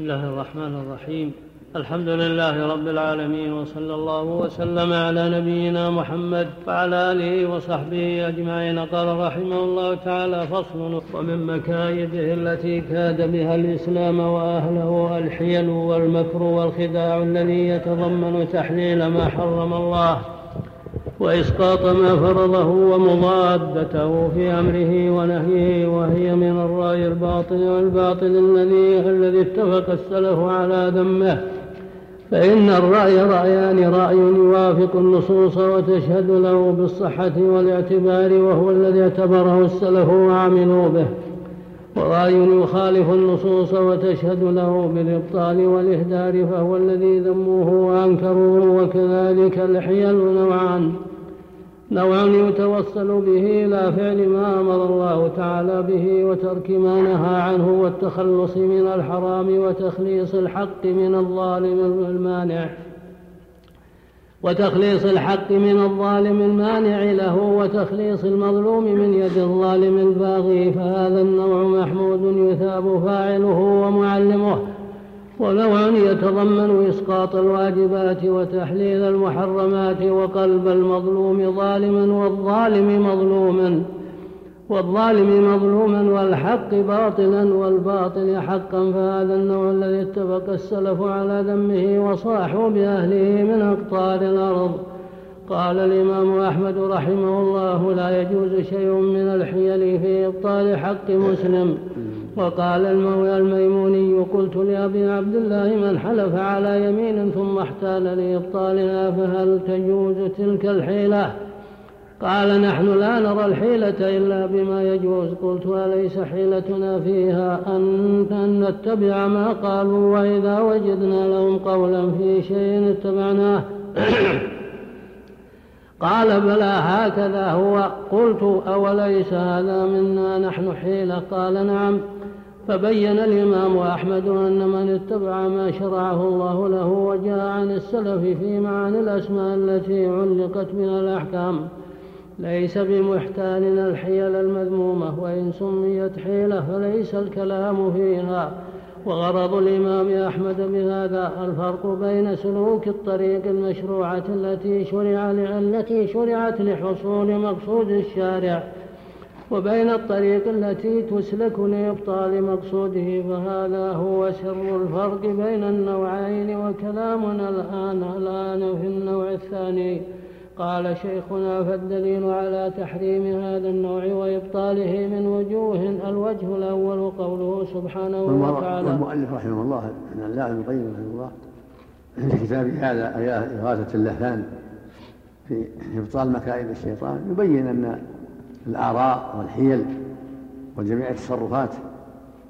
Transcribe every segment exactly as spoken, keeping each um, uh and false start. بسم الله الرحمن الرحيم. الحمد لله رب العالمين، وصلى الله وسلم على نبينا محمد وعلى آله وصحبه أجمعين. قال رحمه الله تعالى: فصل. ومن مكايده التي كاد بها الإسلام وأهله الحيل والمكر والخداع الذي يتضمن تحليل ما حرم الله وإسقاط ما فرضه ومضادته في أمره ونهيه، وهي من الرأي الباطل والباطل الذي الذي اتفق السلف على ذمه، فإن الرأي رأيان: رأي يوافق النصوص وتشهد له بالصحة والاعتبار، وهو الذي اعتبره السلف وعملوا به، ورأي يخالف النصوص وتشهد له بالإبطال والإهدار، فهو الذي ذموه وأنكروه. وكذلك الحيل نوعان: نوع يتوصل به إلى فعل ما أمر الله تعالى به وترك ما نهى عنه والتخلص من الحرام وتخليص الحق من الظالم المانع وتخليص الحق من الظالم المانع له، وتخليص المظلوم من يد الظالم الباغي، فهذا النوع محمود يثاب فاعله ومعلمه. ونوع يتضمن إسقاط الواجبات وتحليل المحرمات وقلب المظلوم ظالما والظالم مظلوما والظالم مظلوما والحق باطلا والباطل حقا، فهذا النوع الذي اتفق السلف على ذمه وصاحوا بأهله من أقطار الأرض. قال الإمام أحمد رحمه الله: لا يجوز شيء من الحيل في إبطال حق مسلم. وقال الميموني: قلت لأبي عبد الله: من حلف على يمين ثم احتال لإبطالها فهل تجوز تلك الحيلة؟ قال: نحن لا نرى الحيلة إلا بما يجوز. قلت: أليس حيلتنا فيها أن نتبع ما قالوا، وإذا وجدنا لهم قولا في شيء اتبعناه؟ قال: بلى، هكذا هو. قلت: أوليس هذا منا نحن حيلة؟ قال: نعم. فبين الإمام أحمد أن من اتبع ما شرعه الله له وجاء عن السلف في معاني الأسماء التي علقت بها الأحكام ليس بمحتالنا الحيل المذمومة، وإن سميت حيلة فليس الكلام فيها. وغرض الإمام أحمد بهذا الفرق بين سلوك الطريق المشروعة التي شرع التي شرعت لحصول مقصود الشارع، وبين الطريق التي تسلك لإبطال مقصوده، فهذا هو سر الفرق بين النوعين. وكلامنا الآن الآن في النوع الثاني. قال شيخنا: فالدليل على تحريم هذا النوع وإبطاله من وجوه. الوجه الأول قوله سبحانه وتعالى. المؤلف رحمه الله من الله بن طيب رحمه الله في كتابه هذا إغاثة اللهفان في إبطال مكائد الشيطان يبين أن الآراء والحيل وجميع التصرفات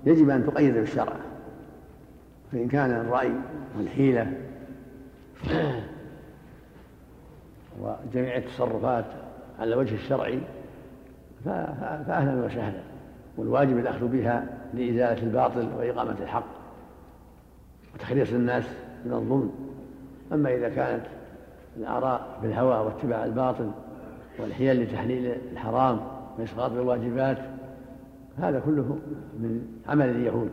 يجب أن تقيد بالشرع، فإن كان الرأي والحيلة وجميع التصرفات على وجه الشرعي فأهلا وسهلا، والواجب الأخذ بها لإزالة الباطل وإقامة الحق وتخليص الناس من الظلم. أما إذا كانت الآراء بالهوى واتباع الباطل والحيل لتحليل الحرام وإسقاط الواجبات، هذا كله من عمل اليهود،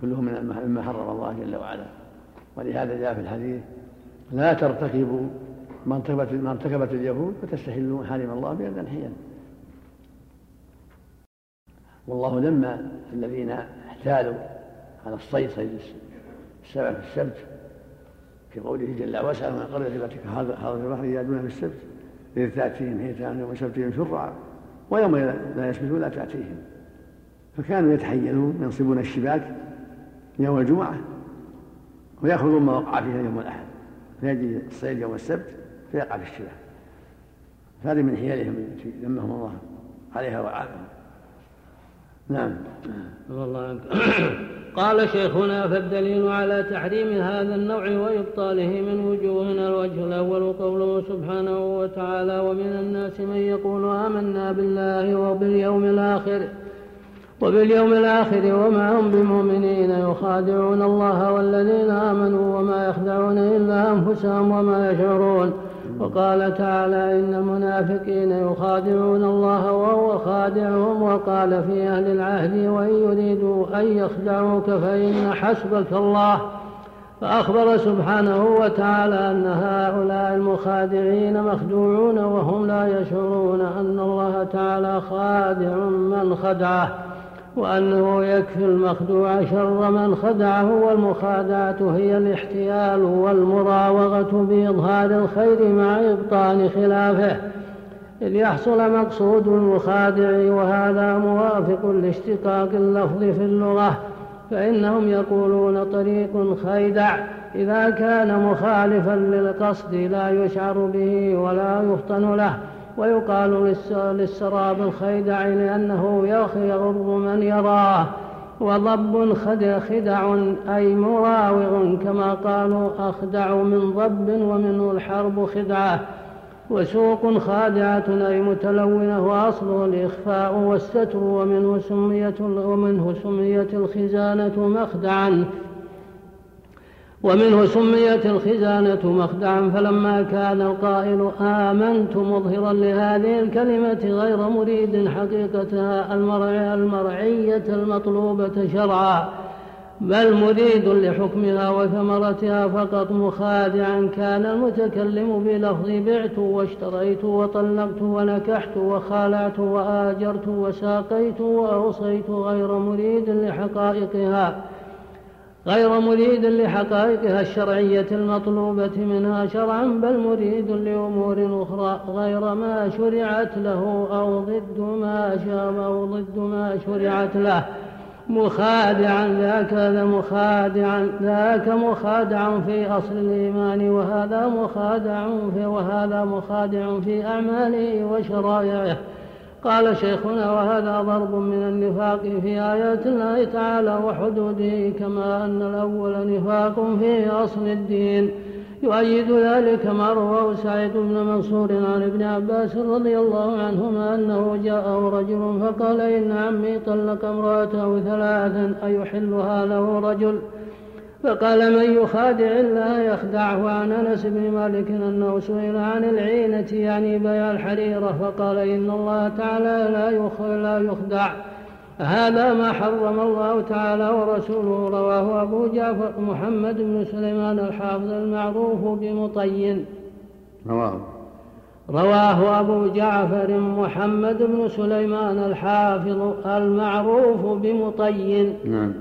كله مما حرم الله جل وعلا. ولهذا جاء في الحديث: لا ترتكبوا ما ارتكبت ما ارتكبت اليهود فتستحلون حرم الله بأذن حيل. والله لما الذين احتالوا على الصيد صيد السبع في السبت في قوله جل وعلا: من قرية التي حضر البحر ينادون في السبت إذ تأتيهم حيتان يوم سبتهم شرعا ويوم لا يسبتون لا تأتيهم، فكانوا يتحيلون ينصبون الشباك يوم الجمعة ويأخذون ما وقع فيها يوم الأحد، فيجي الصيد يوم السبت فيقع في الشباك. هذه من حيالهم التي ذمهم الله عليها وعافهم. نعم. قال شيخنا: فالدليل على تحريم هذا النوع وإبطاله من وجوهنا. الوجه الأول قوله سبحانه وتعالى: ومن الناس من يقول آمنا بالله وباليوم الآخر وباليوم الآخر وما هم بمؤمنين يخادعون الله والذين آمنوا وما يخدعون إلا أنفسهم وما يشعرون. وقال تعالى إن المنافقين يخادعون الله وهو خادعهم، وقال في أهل العهد وإن يريدوا أن يخدعوك فإن حسبك الله. فأخبر سبحانه وتعالى أن هؤلاء المخادعين مخدوعون وهم لا يشعرون أن الله تعالى خادع من خدعه، وأنه يكفي المخدوع شر من خدعه، والمخادعة هي الاحتيال والمراوغة بإظهار الخير مع إبطان خلافه إذ يحصل مقصود المخادع، وهذا موافق لاشتقاق اللفظ في اللغة، فإنهم يقولون طريق خيدع إذا كان مخالفا للقصد لا يشعر به ولا يفطن له، ويقال للسراب الخيدع لأنه يغر من يراه، وضب خدع أي مراوغ كما قالوا أخدع من ضب ومنه الحرب خدعة، وسوق خادعة أي متلونة وأصله الإخفاء والستر، ومنه سميت, ومنه سميت الخزانة مخدعا ومنه سميت الخزانة مخدعا فلما كان القائل آمنت مظهرا لهذه الكلمة غير مريد حقيقتها المرعية المطلوبة شرعا، بل مريد لحكمها وثمرتها فقط، مخادعا كان المتكلم بلفظ بعت واشتريت وطلقت ونكحت وخالعت وآجرت وساقيت وأوصيت غير مريد لحقائقها غير مريد لحقائقها الشرعية المطلوبة منها شرعا، بل مريد لأمور أخرى غير ما شرعت له أو ضد ما شاء أو ضد ما شرعت له. مخادعا ذاك مخادعا ذاك مخادع في أصل الإيمان، وهذا مخادع في وهذا مخادع في أعماله وشرائعه. قال شيخنا وهذا ضرب من النفاق في آيات الله تعالى وحدوده، كما أن الأول نفاق في أصل الدين، يؤيد ذلك ما رواه سعيد بن منصور عن ابن عباس رضي الله عنهما أنه جاءه رجل فقال إن عمي طلق امرأته ثلاثا أيحلها له رجل؟ فقال من يخادع الله يخدعه. عن أنس بن مالك أنه سئل عن العينة يعني بيع الحريرة فقال إن الله تعالى لا يخدع، هذا ما حرم الله تعالى ورسوله. رواه أبو جعفر محمد بن سليمان الحافظ المعروف بمطين رواه رواه أبو جعفر محمد بن سليمان الحافظ المعروف بمطين نعم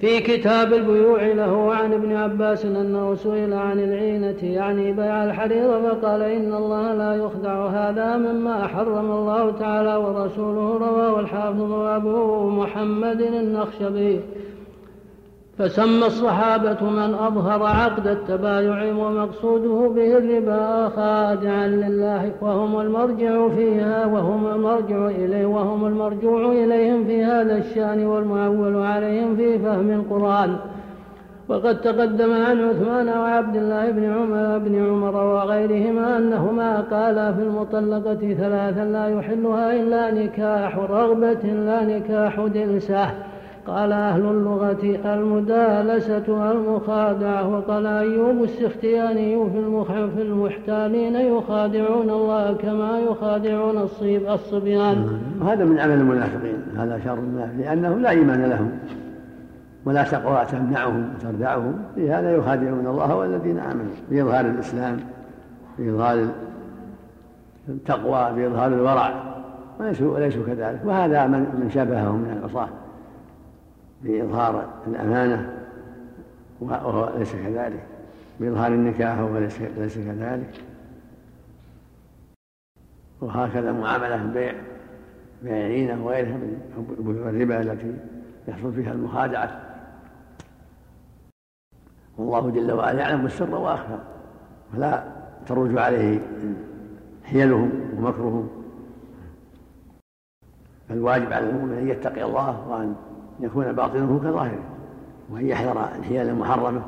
في كتاب البيوع له. عن ابن عباس أنه سئل عن العينة يعني بيع الحرير فقال إن الله لا يخدع، هذا مما حرم الله تعالى ورسوله. رواه الحافظ أبو محمد النخشبي. فسمى الصحابة من أظهر عقد التبايع ومقصوده به الربا خادعا لله، وهم المرجع فيها وهم المرجع إليه وهم المرجوع إليهم في هذا الشأن والمعول عليهم في فهم القرآن. وقد تقدم عن عثمان وعبد الله بن عمر بن عمر وغيرهما أنهما قالا في المطلقة ثلاثا لا يحلها إلا نكاح رغبة لا نكاح دلسة. قال أهل اللغة المدالسة المخادعة. وقال أيوب السختياني في المحتالين يخادعون الله كما يخادعون الصيب الصبيان. هذا من عمل المنافقين، هذا شر المنافقين لأنه لا إيمان لهم ولا تقوى تمنعهم وتردعهم، لهذا يخادعون الله والذين آمنوا بإظهار الإسلام بإظهار التقوى بإظهار الورع، وليسوا كذلك. وهذا من شبههم من العصاة بإظهار الأمانة وهو ليس كذلك، بإظهار النكاح وهو ليس كذلك. وهكذا معاملة بيع بيعينه وغيرها من الربا التي يحصل فيها المخادعة. والله جل وعلا يعلم السر وأخفى، ولا تروج عليه حيلهم ومكرهم. فالواجب على المؤمن أن يتقي الله وأن يكون باطنه كظاهره، وأن يحذر الحيل المحرمة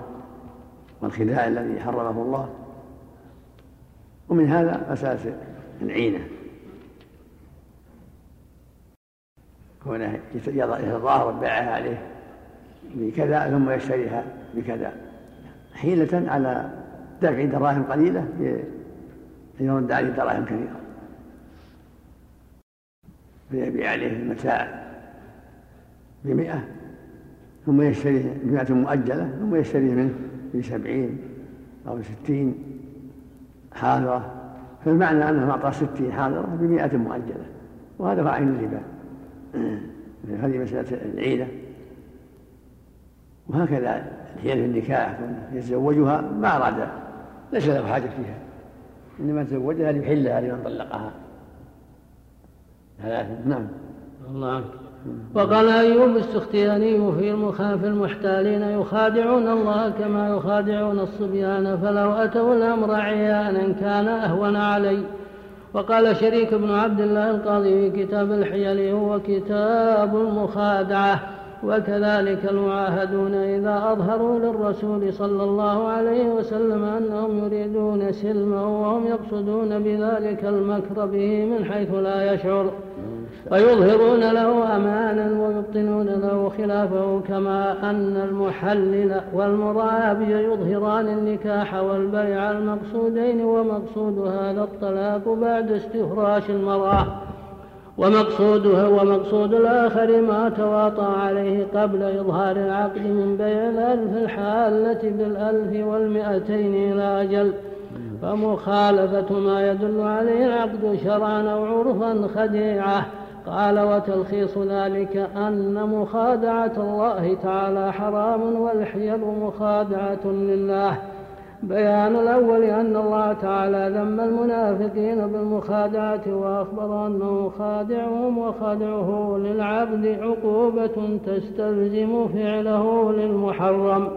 والخداع الذي حرمه الله. ومن هذا أساس العينة، كونه يتظاهر بيعها عليه بكذا ثم يشتريها بكذا حيلة على دفع دراهم قليلة يرد عليه دراهم كثيرة فيبيع عليه المتاع بمئة ثم يشتريه بمئة مؤجلة ثم يشتريه منه بسبعين أو ستين حاضرة، فالمعنى أنه أعطى ستين حاضرة بمئة مؤجلة، وهذا هو عين الربا. هذه مسألة العيلة. وهكذا الحيل في النكاح يتزوجها ما أراد، ليس له حاجة فيها، إنما تزوجها ليحلها لمن طلقها. نعم. الله. وقال أيوب السختياني في المخاف المحتالين يخادعون الله كما يخادعون الصبيان فلو أتوا الأمر عيانا كان أهون علي. وقال شريك بن عبد الله القاضي في كتاب الحيل هو كتاب المخادعة، وكذلك المعاهدون إذا أظهروا للرسول صلى الله عليه وسلم أنهم يريدون سلمه وهم يقصدون بذلك المكر به من حيث لا يشعر، ويظهرون له أمانا ويبطنون له خلافه، كما أن المحلل والمرابي يظهران النكاح والبيع المقصودين، ومقصود هذا الطلاق بعد استفراش المرأة، ومقصودها ومقصود الآخر ما تواطى عليه قبل إظهار العقد من بيع الألف الحالة بالألف والمئتين إلى أجل، فمخالفة ما يدل عليه العقد شرعا أو عرفا خديعة. قال وتلخيص ذلك أن مخادعة الله تعالى حرام والحيل مخادعة لله. بيان الأول أن الله تعالى ذم المنافقين بالمخادعة وأخبر أنه خادعهم وخادعه للعبد عقوبة تستلزم فعله للمحرم.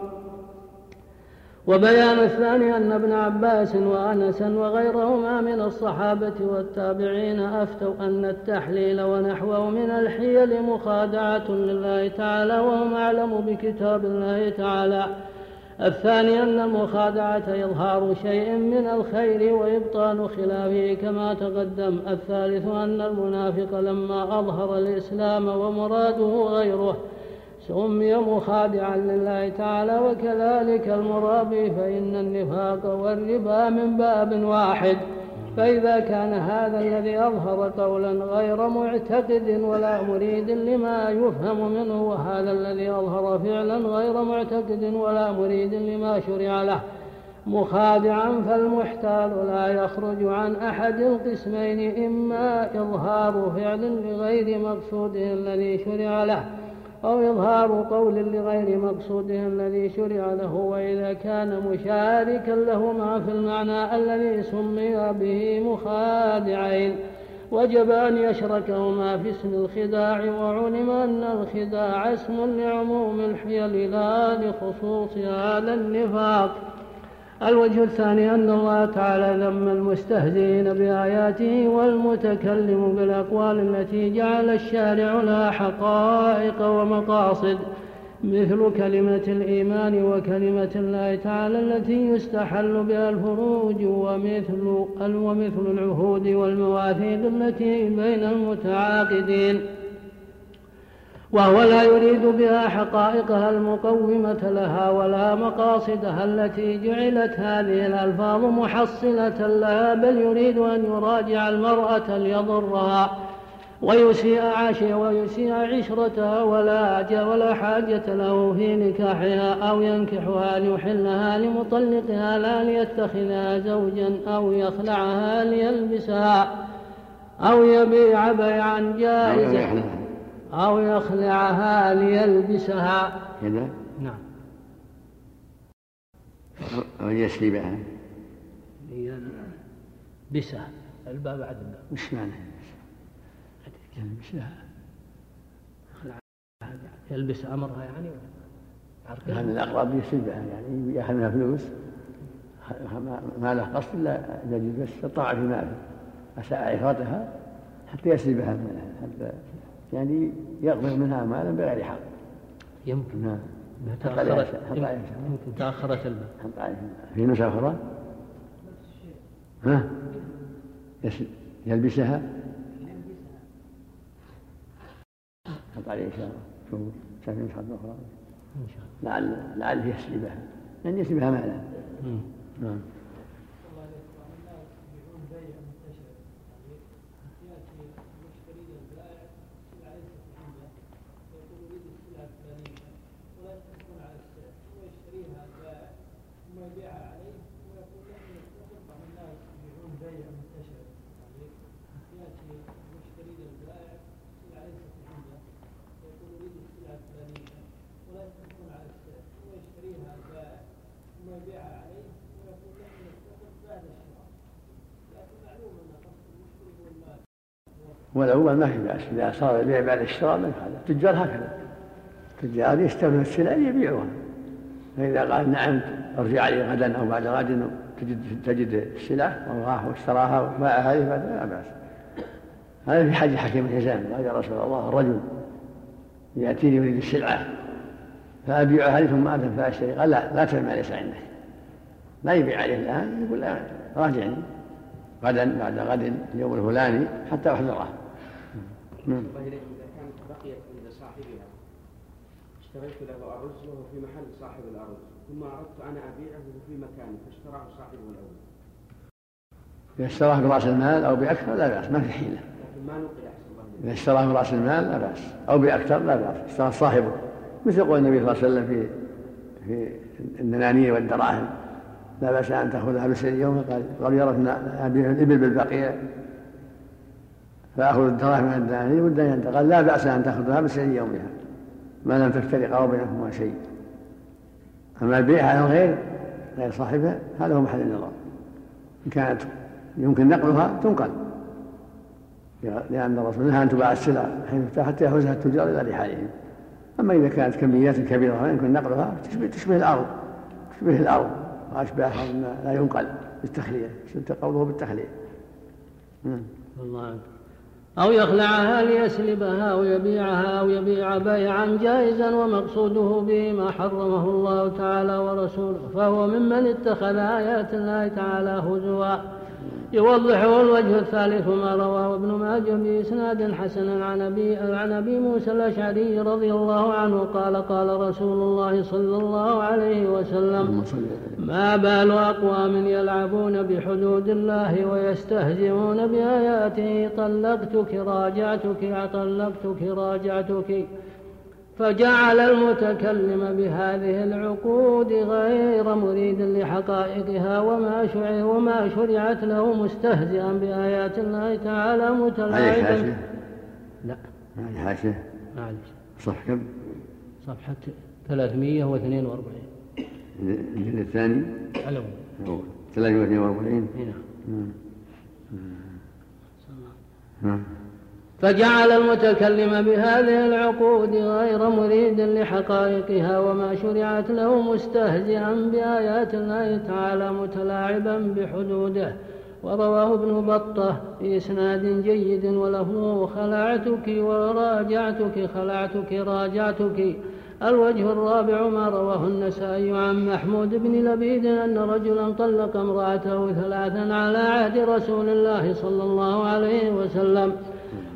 وبيان الثاني أن ابن عباس وأنس وغيرهما من الصحابة والتابعين أفتوا أن التحليل ونحوه من الحيل مخادعة لله تعالى وهم أعلم بكتاب الله تعالى. الثاني أن المخادعة إظهار شيء من الخير وإبطان خلافه كما تقدم. الثالث أن المنافق لما أظهر الإسلام ومراده غيره سمي مخادعا لله تعالى، وكذلك المرابي، فإن النفاق والربا من باب واحد، فإذا كان هذا الذي أظهر قولا غير معتقد ولا مريد لما يفهم منه، وهذا الذي أظهر فعلا غير معتقد ولا مريد لما شرع له مخادعا، فالمحتال لا يخرج عن أحد القسمين، إما إظهار فعل لغير مقصوده الذي شرع له، أو إظهار قول لغير مقصوده الذي شرع له، وإذا كان مشاركا لهما في المعنى الذي سمي به مخادعين وجب أن يشركهما في اسم الخداع، وعلم أن الخداع اسم لعموم الحيل لا لخصوص هذا النفاق. الوجه الثاني أن الله تعالى ذم المستهزئين بآياته والمتكلم بالأقوال التي جعل الشارع لها حقائق ومقاصد، مثل كلمة الإيمان وكلمة الله تعالى التي يستحل بها الفروج، ومثل ومثل العهود والمواثيق التي بين المتعاقدين، وهو لا يريد بها حقائقها المقومة لها ولا مقاصدها التي جعلت هذه الألفاظ محصلة لها، بل يريد أن يراجع المرأة ليضرها ويسيء عاشها ويسيء عشرتها، ولا, ولا حاجة له في نكاحها أو ينكحها ليحلها لمطلقها لا ليتخذها زوجا أو يخلعها ليلبسها أو يبيع بيعا جائزا أو يخلعها ليلبسها كذا. نعم. أو يسلبها ليلبسها. الباب بعد الباب. وش معنى يلبسها؟ يلبس أمرها يعني. هذا الأقرب يسلبها يعني يأخذ منها فلوس ما له قصد إلا يجد بس طاعة في ماله أساء عفرتها حتى يسلبها منها حتى يعني يقبل منها مالا بغير حق. يمكن نعم تأخرت يمكن تأخرت المال في نسخة أخرى. ها يلبسها حط عليه إشارة شوف شايفين نسخة أخرى إن شاء الله لعل لعله يسلبها يعني يسلبها مالا. نعم. ويبيع عليه ويقول يعني يقطع من الناس يبيعون بيع منتشر، ياتي المشتري للبائع يقول عليه ستين، يقول اريد السلعه الفلانيه ولا تكون على السعر، ويشتريها البائع ثم يبيعها عليه ويقول يعني يقطع بعد الشراء، لكن معلوم ان قصد المشتري هو المال. والعموم ما في باس اذا صار البيع بعد الشراء من هذا، التجار هكذا، التجار يستلم السلع يبيعها، فإذا قال نعم ارجع لي غدا أو بعد غد تجد, تجد السلع وراح واشتراها وباع هذه فلا بأس. هذا في حديث حكيم الحزام قال يا رسول الله الرجل يأتيني يريد السلعة فأبيع هذه ثم أذهب فأشتري، قال لا لا ترمى ليس عندك، لا يبيع عليه الآن، يقول لا راجعني غدا بعد غد اليوم الفلاني حتى أحضره. اشتريت له أرز وهو في محل صاحب الأرز، ثم أردت أنا أبيعه في مكانه فاشتراه صاحبه الأول. إذا اشتراه برأس المال أو بأكثر لا بأس، ما في حيلة. لكن ما نقل أحسن الله. إذا اشتراه برأس المال لا بأس أو بأكثر لا بأس، اشتراه صاحبه، مثل قول النبي صلى الله عليه وسلم في في الدنانير والدراهم لا بأس أن تأخذها بسر يوم، قال غيرتنا أبيع الإبل بالبقية فأخذ الدراهم من الدنانير والدنانير، قال لا بأس أن تأخذها بسر يومها ما لم تفترق بينهما شيء. أما البيع على غير غير صاحبها هذا هو محل النظر، إن كانت يمكن نقلها تنقل، لأن الرسول نهى أن تباع السلع حتى يأخذها التجار إلى لحالهم. أما إذا كانت كميات كبيرة يمكن نقلها تشبه, تشبه الأرض تشبه الأرض وأشباهها مما لا ينقل بالتخلية، سنت قوله بالتخلية. الله أو يخلعها ليسلبها ويبيعها أو يبيع بيعا جائزا ومقصوده به ما حرمه الله تعالى ورسوله، فهو ممن اتخذ آيات الله تعالى هزوا. يوضحه الوجه الثالث ما رواه ابن ماجه بإسناد حسن عن أبي عن أبي موسى الأشعري رضي الله عنه قال قال رسول الله صلى الله عليه وسلم ما بال أقوام يلعبون بحدود الله ويستهزئون بآياته، طلقتك راجعتك طلقتك راجعتك، فجعل المتكلم بهذه العقود غير مريد لحقائقها وما شرع وما شرعت له، مستهزئا بآيات الله تعالى متلاعبا. لا ما حاشيه معلش، صفحة كم؟ صفحة ثلاثمائة واثنين وأربعين الجلد الثاني الأول ثلاثمائة واثنين وأربعين. نعم. فجعل المتكلم بهذه العقود غير مريد لحقائقها وما شرعت له، مستهزئا بآيات الله تعالى متلاعبا بحدوده. ورواه ابن بطة بإسناد جيد وله خلعتك وراجعتك خلعتك راجعتك. الوجه الرابع ما رواه النسائي عن محمود بن لبيد أن رجلا طلق امرأته ثلاثا على عهد رسول الله صلى الله عليه وسلم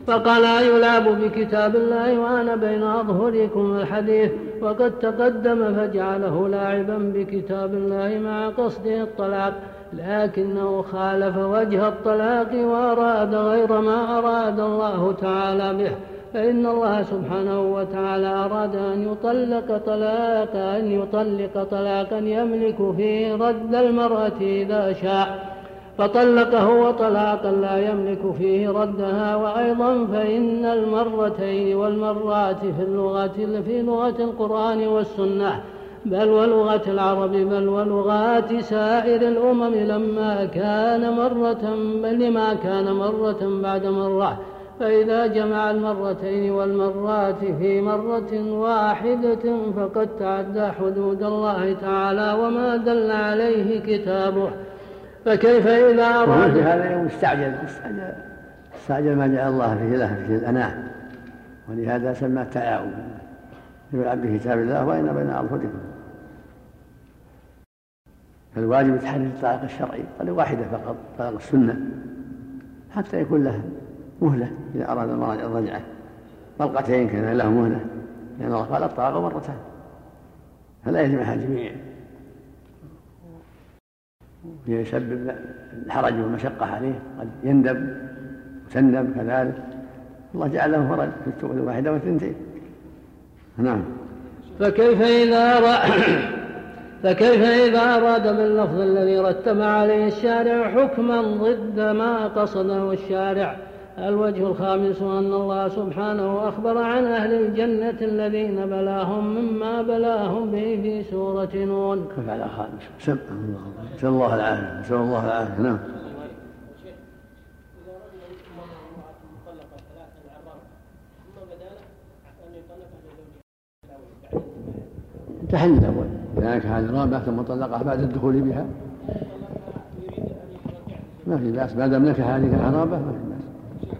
فقال يلعب بكتاب الله وأنا بين أظهركم الحديث، وقد تقدم فجعله لاعبا بكتاب الله مع قصده الطلاق، لكنه خالف وجه الطلاق وأراد غير ما أراد الله تعالى به، فإن الله سبحانه وتعالى أراد أن يطلق طلاقا أن يطلق طلاقا يملك فيه رد المرأة إذا شاء، فطلقه وطلاقا لا يملك فيه ردها. وأيضا فإن المرتين والمرات في اللغة في لغة القرآن والسنة بل ولغة العرب بل ولغات سائر الأمم لما كان مرة لما كان مرة بعد مرة، فإذا جمع المرتين والمرات في مرة واحدة فقد تعدى حدود الله تعالى وما دل عليه كتابه، فكيف إذا أراد هذا يوم استعجل استعجل استعجل ما جاء الله فيه له في الأنام، ولهذا سمى التلاعب يلعب بكتاب الله وإن بين أظهركم. فالواجب تحرير الطلاق الشرعي طلق واحدة فقط طلاق السنة حتى يكون لها مهلة إذا أراد الرجعة، طلقتين كان له مهلة لأن الله قال الطلاق مرتان فلا يجمعها جميعا يسبب الحرج والمشقة عليه، قد يندم وسندم كذلك، الله جعله فرج في الشغل واحدة وثنتين. نعم. فكيف إذا فكيف إذا أراد باللفظ الذي رتب عليه الشارع حكما ضد ما قصده الشارع؟ الوجه الخامس أن الله سبحانه أخبر عن أهل الجنة الذين بلاهم مما بلاهم به في سورة نون. كف على خامس. سب الله العافية. سب الله العافية. نعم. تحل الأول لأنك هذه الرابعة ثم طلقها بعد الدخول بها ما في بأس بعد أن نكح هذه العرابة ما في بأس.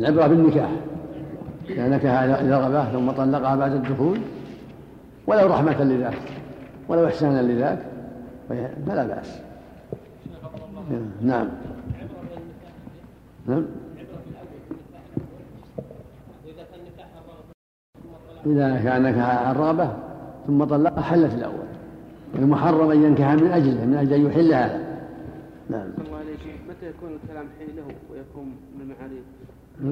العبرة بالنكاح لأنك هذه الرابعة ثم طلقها بعد الدخول ولو رحمة لذاك ولو إحسانا لذاك فلا بأس. نعم نعم إذا كان نكح الرابعة ثم طلقها حلت الأول المحرم أن ينكحها من أجله من أجل أن يحلها. نعم. متى يكون الكلام حيله ويكون من المعاريض؟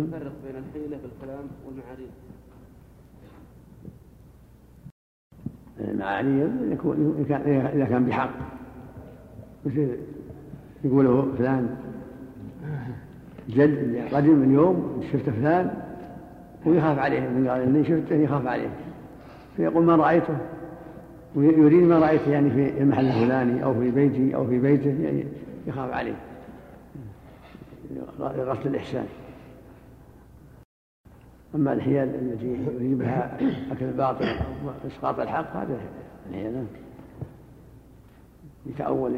يفرق بين الحيلة بالكلام والمعاريض. المعاريض يكون إذا كان بحق مثل يقوله فلان جد قدم اليوم شفت فلان ويخاف عليه من قال إني شفته يخاف عليه فيقول ما رأيته ويريد ما رأيته يعني في المحل الفلاني أو في بيتي أو في بيته يعني يخاف عليه غسل الإحسان. أما الحيل التي يريد بها أكل الباطل وإسقاط الحق هذا الحيل يتأول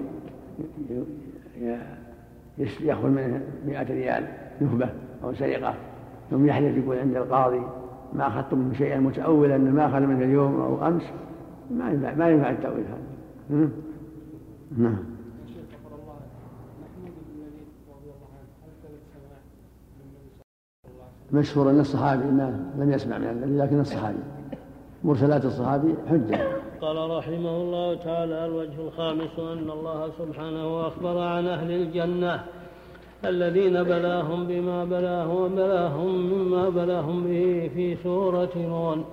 يأخذ منه مئة ريال نهبة أو سرقة ثم يحلف يقول عند القاضي ما أخذتم من شيئا متأولا أن ما أخذ منه اليوم أو أمس ما ينفع ما ينفع التأويل هذا. نعم. مشهور أن الصحابي ما لم يسمع من النبي لكن الصحابي مرسلات الصحابي حجة. قال رحمه الله تعالى الوجه الخامس أن الله سبحانه أخبر عن أهل الجنة الذين بلاهم بما بلاه وبلاهم مما بلاهم به في سورة نون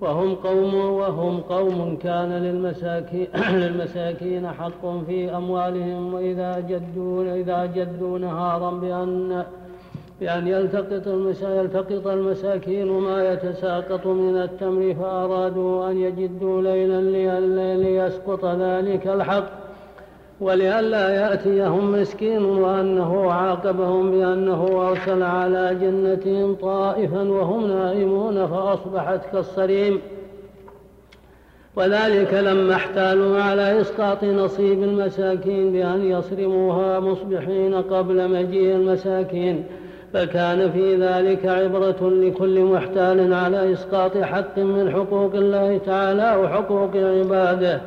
وهم قوم وهم قوم كان للمساكين, للمساكين حق في أموالهم وإذا جدون إذا جدوا نهارا بأن بأن يلتقط, يلتقط المساكين ما يتساقط من التمر فأرادوا أن يجدوا ليلا ليسقط ذلك الحق ولئلا يأتيهم مسكين وأنه عاقبهم بأنه أرسل على جنتهم طائفا وهم نائمون فأصبحت كالصريم وذلك لما احتالوا على إسقاط نصيب المساكين بأن يصرموها مصبحين قبل مجيء المساكين فكان في ذلك عبرة لكل محتال على إسقاط حق من حقوق الله تعالى وحقوق عباده.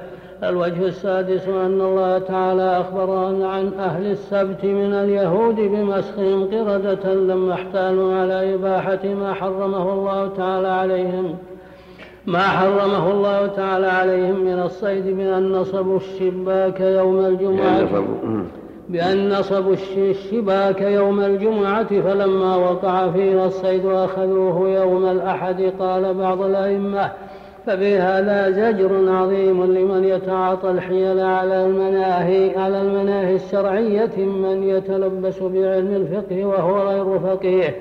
الوجه السادس أن الله تعالى أخبرنا عن أهل السبت من اليهود بمسخهم قردة لما احتالوا على إباحة ما حرمه الله تعالى عليهم ما حرمه الله تعالى عليهم من الصيد بأن نصبوا الشباك يوم الجمعة بأن نصبوا الشباك يوم الجمعة فلما وقع فيها الصيد أخذوه يوم الأحد. قال بعض الأئمة ففي هذا زجر عظيم لمن يتعاطى الحيل على المناهي على المناهي الشرعية من يتلبس بعلم الفقه وهو غير فقيه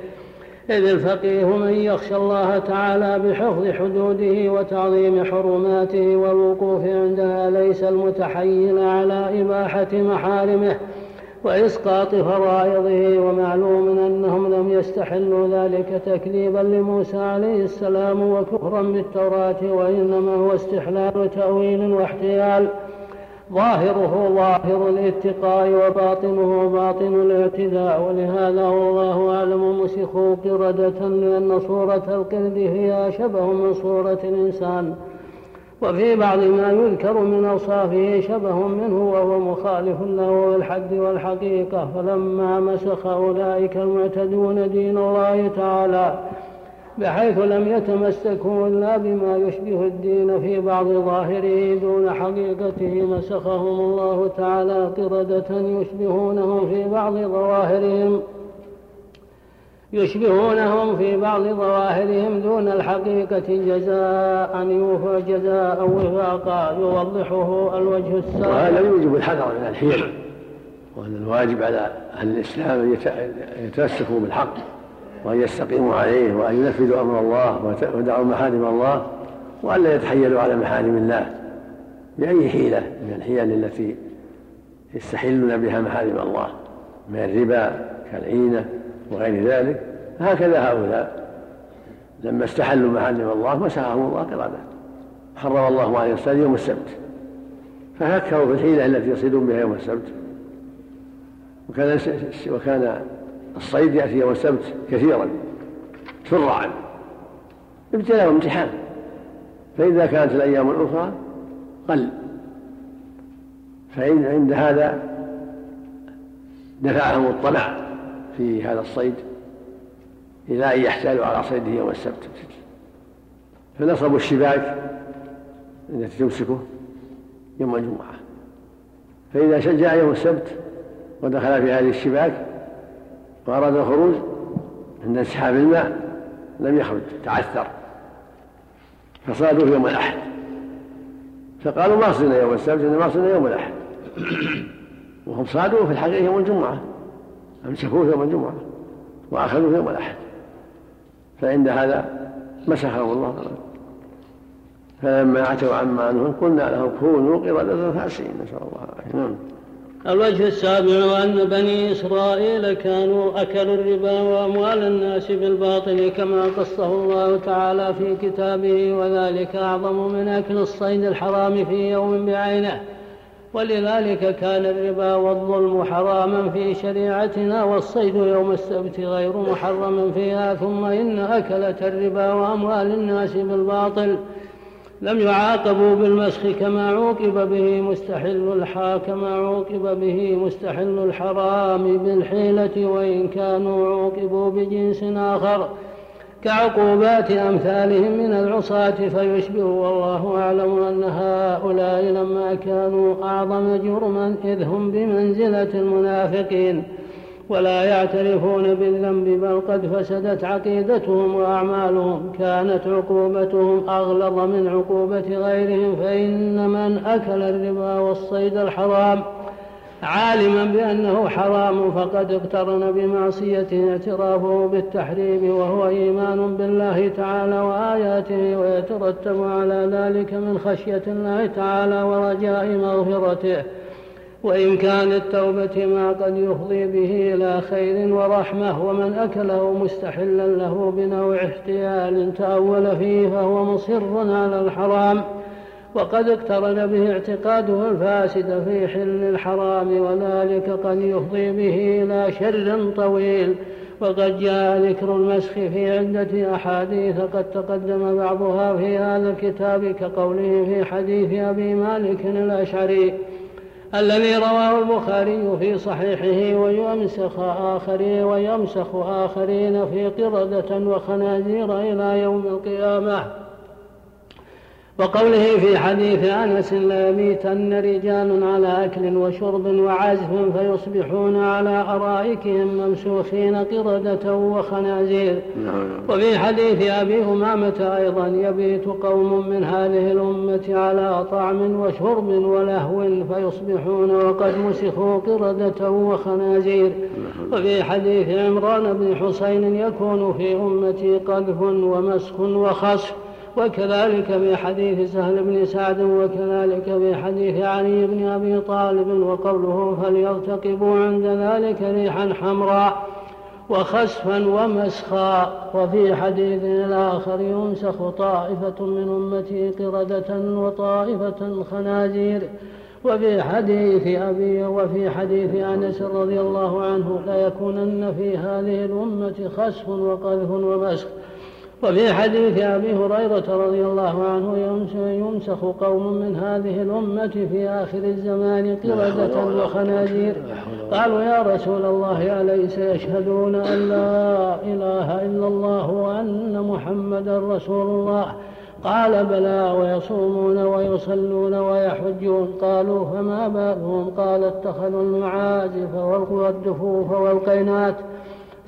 إذ الفقيه من يخشى الله تعالى بحفظ حدوده وتعظيم حرماته والوقوف عندها ليس المتحيل على إباحة محارمه وإسقاط فرائضه. ومعلوم أنهم لم يستحلوا ذلك تكذيبا لموسى عليه السلام وكفرا بالتوراة وإنما هو استحلال تأويل واحتيال ظاهره ظاهر الاتقاء وباطنه باطن الاعتداء ولهذا والله أعلم مسخوا قردة لأن صورة القرد هي شبه من صورة الإنسان وفي بعض ما يذكر من أوصافه شبه منه وهو مخالف له بالحد والحقيقة فلما مسخ أولئك المعتدون دين الله تعالى بحيث لم يتمسكوا إلا بما يشبه الدين في بعض ظاهره دون حقيقته مسخهم الله تعالى قردة يشبهونهم في بعض ظواهرهم يشبهونهم في بعض ظواهرهم دون الحقيقة جزاء يوفى جزاء وفاقا يوضحه الوجه السابق. وهذا يوجب الحذر من الحيل، وأن الواجب على أهل الإسلام أن يتمسكوا بالحق وأن يستقيموا عليه وأن ينفذوا أمر الله ويدعوا محارم الله وألا يتحيلوا على محارم الله بأي حيلة من الحيل التي يستحلون بها محارم الله من الربا كالعينة وغير ذلك. هكذا هؤلاء لما استحلوا محارم الله مسحهم الله قرابة، حرم الله عليه الصلاة يوم السبت فهكروا في الحيلة التي يصيدون بها يوم السبت. وكان وكان الصيد يأتي يوم السبت كثيرا سرعا ابتلاء وامتحان، فإذا كانت الأيام الأخرى قل، فإن عند هذا دفعهم الطمع في هذا الصيد إلى أن يحتالوا على صيده يوم السبت، فنصبوا الشباك التي تمسكه يوم الجمعة، فإذا شجع يوم السبت ودخل في هذه الشباك وأراد الخروج عند انسحاب الماء لم يخرج تعثر، فصادوه يوم الأحد فقالوا ما صلنا يوم السبت ما صلنا يوم الأحد، وهم صادوه في الحقيقة يوم الجمعة، أمسكوه يوم الجمعة وأخذوه يوم الأحد، فعند هذا مسخهم الله. فلما عتوا عما أنهم قلنا لهم كونوا قردة خاسئين، إن شاء الله. الوجه السابع أن بني إسرائيل كانوا أكلوا الربا وأموال الناس بالباطل كما قصه الله تعالى في كتابه، وذلك أعظم من أكل الصيد الحرام في يوم بعينه، ولذلك كان الربا والظلم حراما في شريعتنا والصيد يوم السبت غير محرم فيها. ثم إن أكلة الربا وأموال الناس بالباطل لم يعاقبوا بالمسخ كما عوقب به مستحل الحا كما عوقب به مستحل الحرام بالحيلة، وإن كانوا عوقبوا بجنس آخر كعقوبات أمثالهم من العصاة فيشبه. والله أعلم أن هؤلاء لما كانوا أعظم جرما إذ هم بمنزلة المنافقين ولا يعترفون بالذنب، بل قد فسدت عقيدتهم وأعمالهم، كانت عقوبتهم أغلظ من عقوبة غيرهم. فإن من أكل الربا والصيد الحرام عالما بأنه حرام فقد اقترن بمعصيته اعترافه بالتحريم وهو إيمان بالله تعالى وآياته، ويترتب على ذلك من خشية الله تعالى ورجاء مغفرته. وإن كانت التوبة ما قد يفضي به إلى خير ورحمة، ومن أكله مستحلا له بنوع احتيال تأول فيه فهو مصر على الحرام وقد اقترن به اعتقاده الفاسد في حل الحرام، وذلك قد يفضي به إلى شر طويل. وقد جاء ذكر المسخ في عدة أحاديث قد تقدم بعضها في هذا الكتاب، كقوله في حديث أبي مالك الأشعري الذي رواه البخاري في صحيحه: ويمسخ آخرين ويمسخ آخرين في قردة وخنازير إلى يوم القيامة. وقوله في حديث أنس: لا يميتن رجال على أكل وشرب وعزف فيصبحون على أرائكهم ممسوخين قردة وخنازير. وفي حديث أبي أمامة أيضا: يبيت قوم من هذه الأمة على طعم وشرب ولهو فيصبحون وقد مسخوا قردة وخنازير. وفي حديث عمران بن حسين: يكون في أمتي قذف ومسخ وخسف. وكذلك في حديث سهل بن سعد، وكذلك في حديث علي بن أبي طالب، وقوله فليرتقبوا عند ذلك ريحا حمراء وخسفا ومسخا. وفي حديث الآخر: يمسخ طائفة من أمتي قردة وطائفة خنازير. وفي حديث أبي وفي حديث أنس رضي الله عنه: ليكونن في هذه الأمة خسف وقذف ومسخ. وفي حديث أبي هريرة رضي الله عنه: يمسخ قوم من هذه الأمة في آخر الزمان قردة وخنازير. قالوا يا رسول الله، أليس يشهدون أن لا إله إلا الله وأن محمدا رسول الله؟ قال بلى، ويصومون ويصلون ويحجون. قالوا فما بالهم؟ قال اتخذوا المعازف والدفوف والقينات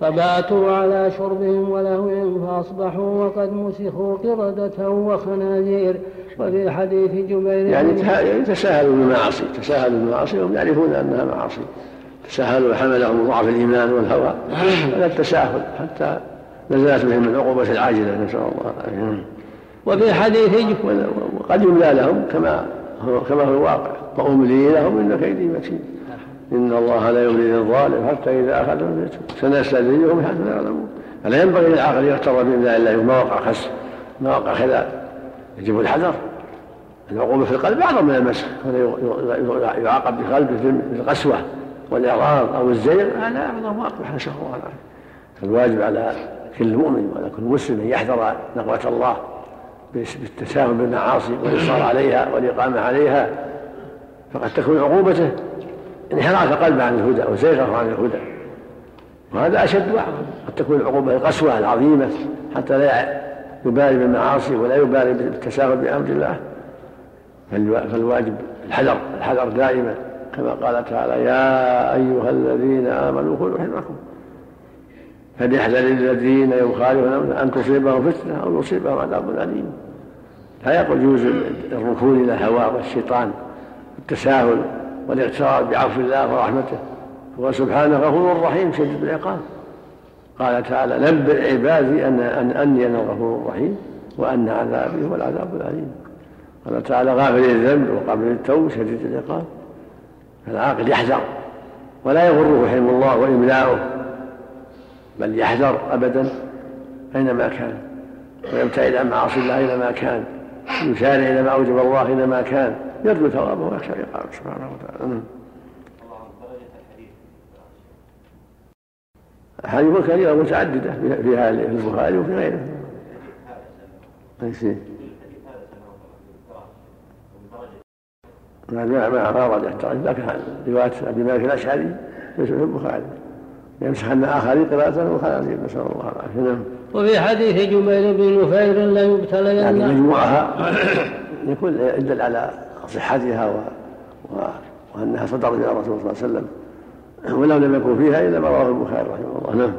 فباتوا على شربهم ولهوهم فأصبحوا وقد مسخوا قردة وخنازير. وفي حديث جبير يعني تساهلوا بالمعاصي تساهلوا بالمعاصي وهم يعرفون أنها معاصي تساهلوا حملهم ضعف الإيمان والهوى ولا التساهل حتى نزلت بهم العقوبة العاجلة نسأل الله العافية. وفي حديث جبير وقد يملى لهم كما هو, كما هو الواقع وأملي لهم إن كيدي متين إن الله لا يملي للظالم حتى إذا أخذهم بيته سنستدرجهم حتى لا يعلمون. فلا ينبغي للعاقل يغتر بإملاء الله ما وقع خس ما وقع خلال يجب الحذر. العقوبة في القلب أعظم من المسخ يعاقب بقلبه بالقسوة والإعراض أو الزيغ هذا أعظم واقع نسأل الله العافية. فالواجب على كل مؤمن وعلى كل مسلم أن يحذر نقمة الله بالتساهل بالمعاصي والإصرار عليها والإقامة عليها فقد تكون عقوبته انحراف قلبه عن الهدى وزيغه عن الهدى وهذا أشد وأعظم. قد تكون العقوبة القسوة العظيمة حتى لا يبالي بالمعاصي ولا يبالي بالتساهل بأمر الله. فالواجب الحذر الحذر دائما كما قال تعالى يا أيها الذين آمنوا خذوا حذركم فليحذر الذين يخالفون أن تصيبهم فتنة أو يصيبهم عذاب أليم. لا يجوز الركون إلى هوى والشيطان التساهل والاغترار بعفو الله ورحمته هو سبحانه غفور رحيم شديد العقاب. قال تعالى نبئ عبادي أن أن أني أنا الغفور الرحيم وأن عذابي هو العذاب الأليم. قال تعالى غافل الذنب وقابل التوب شديد العقاب. فالعاقل يحذر ولا يغره حلم الله وإملاؤه بل يحذر أبدا أينما كان ويبتعد عن معاصي الله أينما كان يسارع إلى ما أوجب الله أينما كان يرجو ثوابه ويخشى عقابه سبحانه وتعالى. أحاديث كثيرة متعددة فيها البخاري وفي غيره. ما أراد يحتاج لكن رواية أبي مالك الأشعري ليس في البخاري يمسحن آخرين قراءة وخنازير نسأل الله العافية. وفي حديث جبير بن نفير لا يبتلين يعني مجموعها يكون يدل على صحتها و... و... وأنها صدرت من الرسول صلى الله عليه وسلم ولو لم يكن فيها إلا ما رواه البخاري رحمه الله.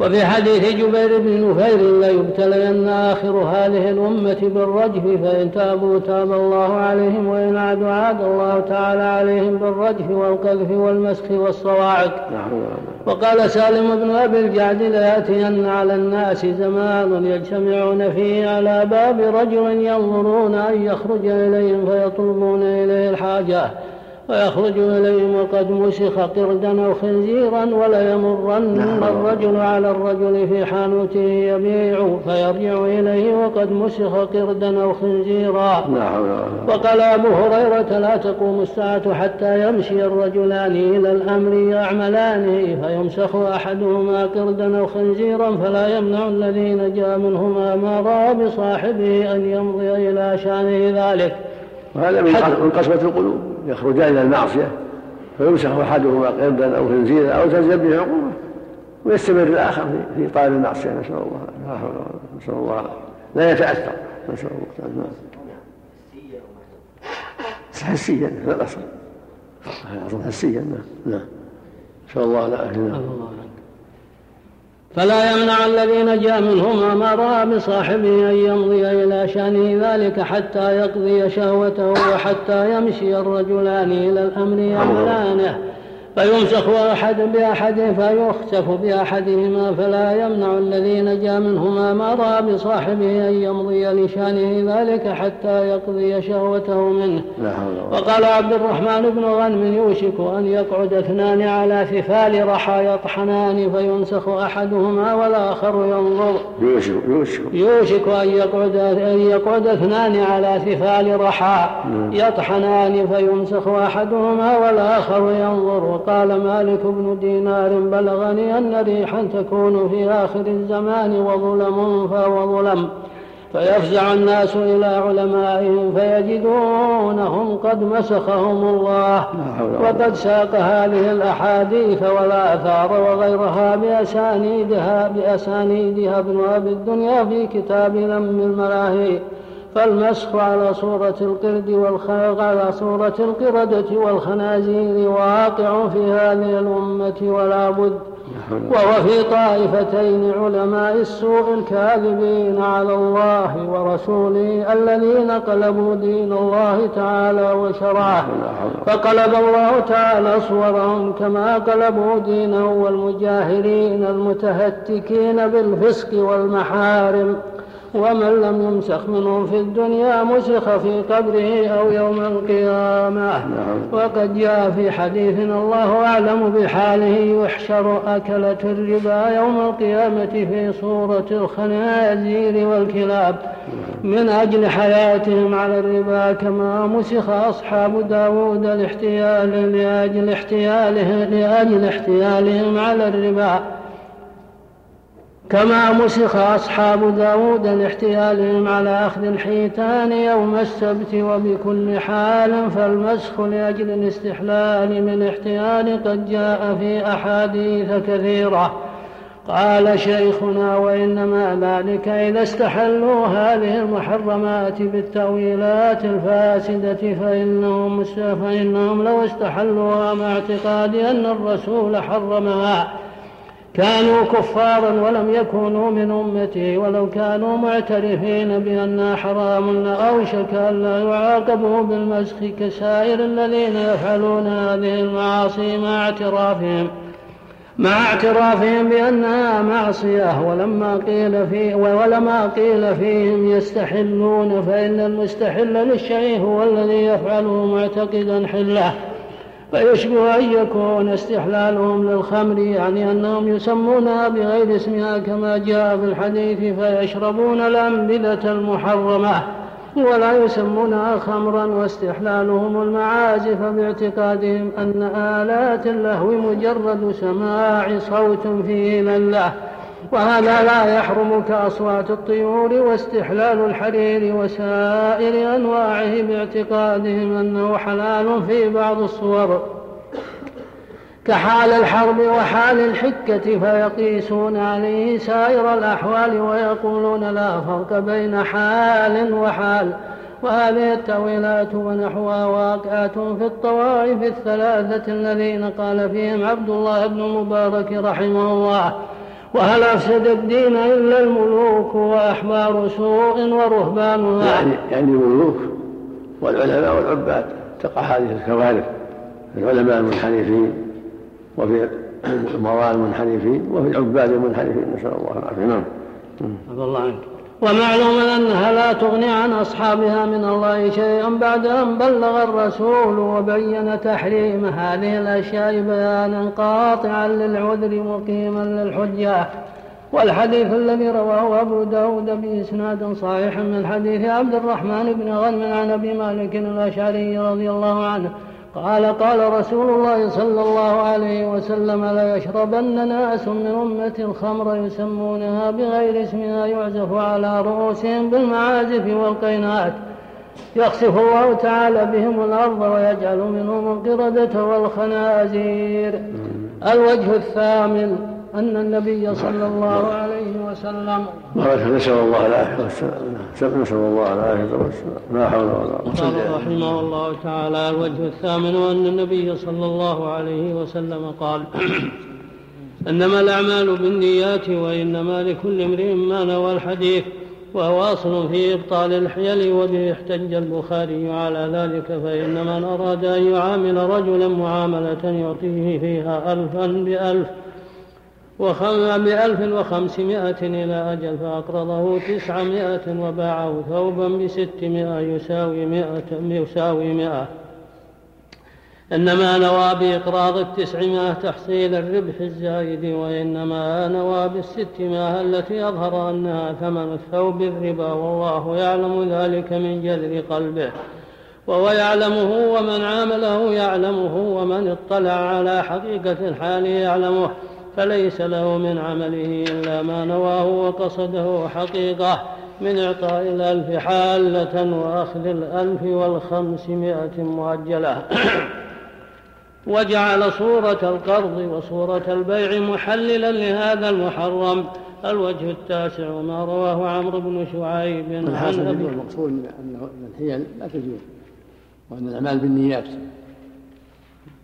وفي حديث جبير بن نفير لا يبتلين آخر هذه الأمة بالرجف فإن تابوا تاب الله عليهم وإن عادوا عاد الله تعالى عليهم بالرجف والقذف والمسخ والصواعق. وقال سالم بن أبي الجعد ليأتين على الناس زمان يجتمعون فيه على باب رجل ينظرون أن يخرج إليهم فيطلبون إليه الحاجة ويخرج إليهم وقد مسخ قردا أو خنزيرا ولا يمرن الرجل على الرجل في حانوته يبيع فيرجع إليه وقد مسخ قردا أو خنزيرا. وقال أبو هريرة لا تقوم الساعة حتى يمشي الرجلان إلى الأمر يعملان فيمسخ أحدهما قردا أو خنزيرا فلا يمنع الذين جاء منهما ما رأى بصاحبه أن يمضي إلى شأنه ذلك. وهذا من قسوة القلوب يخرجان إلى المعصية فيمسح أحدهما قردا أو خنزيرا أو تجزى به عقوبة ويستمر الآخر في طالب المعصية نسأل الله نسأل الله لا يتأثر نسأل الله حسيا هذا الأصل حسيا نعم نسأل الله العافية. فلا يمنع الذين جاء منهما ما رأى بصاحبه أن يمضي إلى شأنه ذلك حتى يقضي شهوته وحتى يمشي الرجلان إلى الأمر يعملانه فيمسخ أحد بأحد فيخسف بأحدهما فلا يمنع الذين جاء منهما ما رأى بصاحبه أن يمضي لشانه ذلك حتى يقضي شهوته منه. وقال عبد الرحمن بن غنم يوشك أن يقعد اثنان على سفال رحى يطحنان فيمسخ أحدهما والآخر ينظر. يوشك أن يقعد, أن يقعد اثنان على سفال رحى يطحنان فيمسخ أحدهما والآخر ينظر. قال مالك بن دينار بلغني أن ريحا تكون في آخر الزمان وظلم فهو ظلم فيفزع الناس إلى علمائهم فيجدونهم قد مسخهم الله. وقد ساق هذه الأحاديث والآثار وغيرها بأسانيدها, بأسانيدها ابن أبي الدنيا في كتاب لم الملاهي. فالمسخ على صورة القرد والخلق على صورة القردة والخنازير واقع في هذه الأمة ولا بد. وهو في طائفتين علماء السوء الكاذبين على الله ورسوله الذين قلبوا دين الله تعالى وشرعه، فقلب الله تعالى صورهم كما قلبوا دينه والمجاهرين المتهتكين بالفسق والمحارم، ومن لم يمسخ منهم في الدنيا مسخ في قبره أو يوم القيامة. وقد جاء في حديث الله أعلم بحاله يحشر أكلة الربا يوم القيامة في صورة الخنازير والكلاب من أجل حياتهم على الربا، كما مسخ أصحاب داود الاحتيال لأجل احتيالهم, لأجل احتيالهم على الربا كما مسخ أصحاب داود لاحتيالهم على أخذ الحيتان يوم السبت. وبكل حال فالمسخ لأجل الاستحلال من احتيال قد جاء في أحاديث كثيرة. قال شيخنا: وإنما ذلك إذا استحلوا هذه المحرمات بالتأويلات الفاسدة فإنهم, فإنهم لو استحلوها مع اعتقاد أن الرسول حرمها كانوا كفارا ولم يكونوا من أمته، ولو كانوا معترفين بأنها حرام لأوشك أن لا يعاقبوا بالمسخ كسائر الذين يفعلون هذه المعاصي مع اعترافهم مع اعترافهم بأنها معصية. ولما قيل, في ولما قيل فيهم يستحلون فإن المستحل للشيء هو الذي يفعله معتقدا حله، فيشبه أن يكون استحلالهم للخمر، يعني أنهم يسمونها بغير اسمها كما جاء في الحديث، فيشربون الأنبلة المحرمة ولا يسمونها خمرا. واستحلالهم المعازف باعتقادهم أن آلات اللهو مجرد سماع صوت فيه لله، وهذا لا يحرم كأصوات الطيور واستحلال الحرير وسائر أنواعه باعتقادهم أنه حلال في بعض الصور كحال الحرب وحال الحكة، فيقيسون عليه سائر الأحوال ويقولون لا فرق بين حال وحال. وهذه التأويلات ونحوها واقعة في الطوائف الثلاثة الذين قال فيهم عبد الله بن مبارك رحمه الله: وهل أفسد الدين إلا الملوك وأحبار سوء ورهبان؟ يعني, يعني الملوك والعلماء والعباد تقع هذه الكوارث في العلماء المنحرفين وفي الأمراء المنحرفين وفي العباد المنحرفين، نسأل الله العافية. نعم. عبد الله عنك. ومعلوم أنها لا تغني عن أصحابها من الله شيئا بعد أن بلغ الرسول وبين تحريم هذه الأشياء بيانا قاطعا للعذر مقيما للحجة. والحديث الذي رواه أبو داود بإسناد صحيح من حديث عبد الرحمن بن غنم عن أبي مالك الأشعري رضي الله عنه قال: قال رسول الله صلى الله عليه وسلم: لا يشربن ناس من أمة الخمر يسمونها بغير اسمها يعزف على رؤوسهم بالمعازف والقينات، يخسف الله تعالى بهم الأرض ويجعل منهم القردة والخنازير. الوجه الثامن أن النبي صلى الله عليه وسلم نسأل الله العافية والسلام نسأل الله العافية والسلام لا حول ولا قوة إلا بالله. رحمه الله تعالى: الوجه الثامن أن النبي صلى الله عليه وسلم قال: إنما الأعمال بالنيات وإنما لكل امرئ ما نوى. الحديث وهو أصل في إبطال الحيل، وبه احتج البخاري على ذلك، فإن من أراد أن يعامل رجلا معاملة يعطيه فيها ألفا بألف بألف وخمسمائة إلى أجل فأقرضه تسعمائة وباعه ثوبا بستمائة يساوي مائة, يساوي مائة. إنما نوى بإقراض التسعمائة تحصيل الربح الزائد، وإنما نوى بالستمائة التي أظهر أنها ثمن الثوب الربا، والله يعلم ذلك من جذر قلبه وهو يعلمه، ومن عامله يعلمه، ومن اطلع على حقيقة الحال يعلمه، فليس له من عمله إلا ما نواه وقصده حقيقة من إعطاء الألف حالة وأخذ الألف والخمسمائة مؤجلة. وجعل صورة القرض وصورة البيع محللا لهذا المحرم. الوجه التاسع ما رواه عمرو بن شعيب عن أبي المقصود أن الحيل لا تجوز وأن الأعمال بالنيات،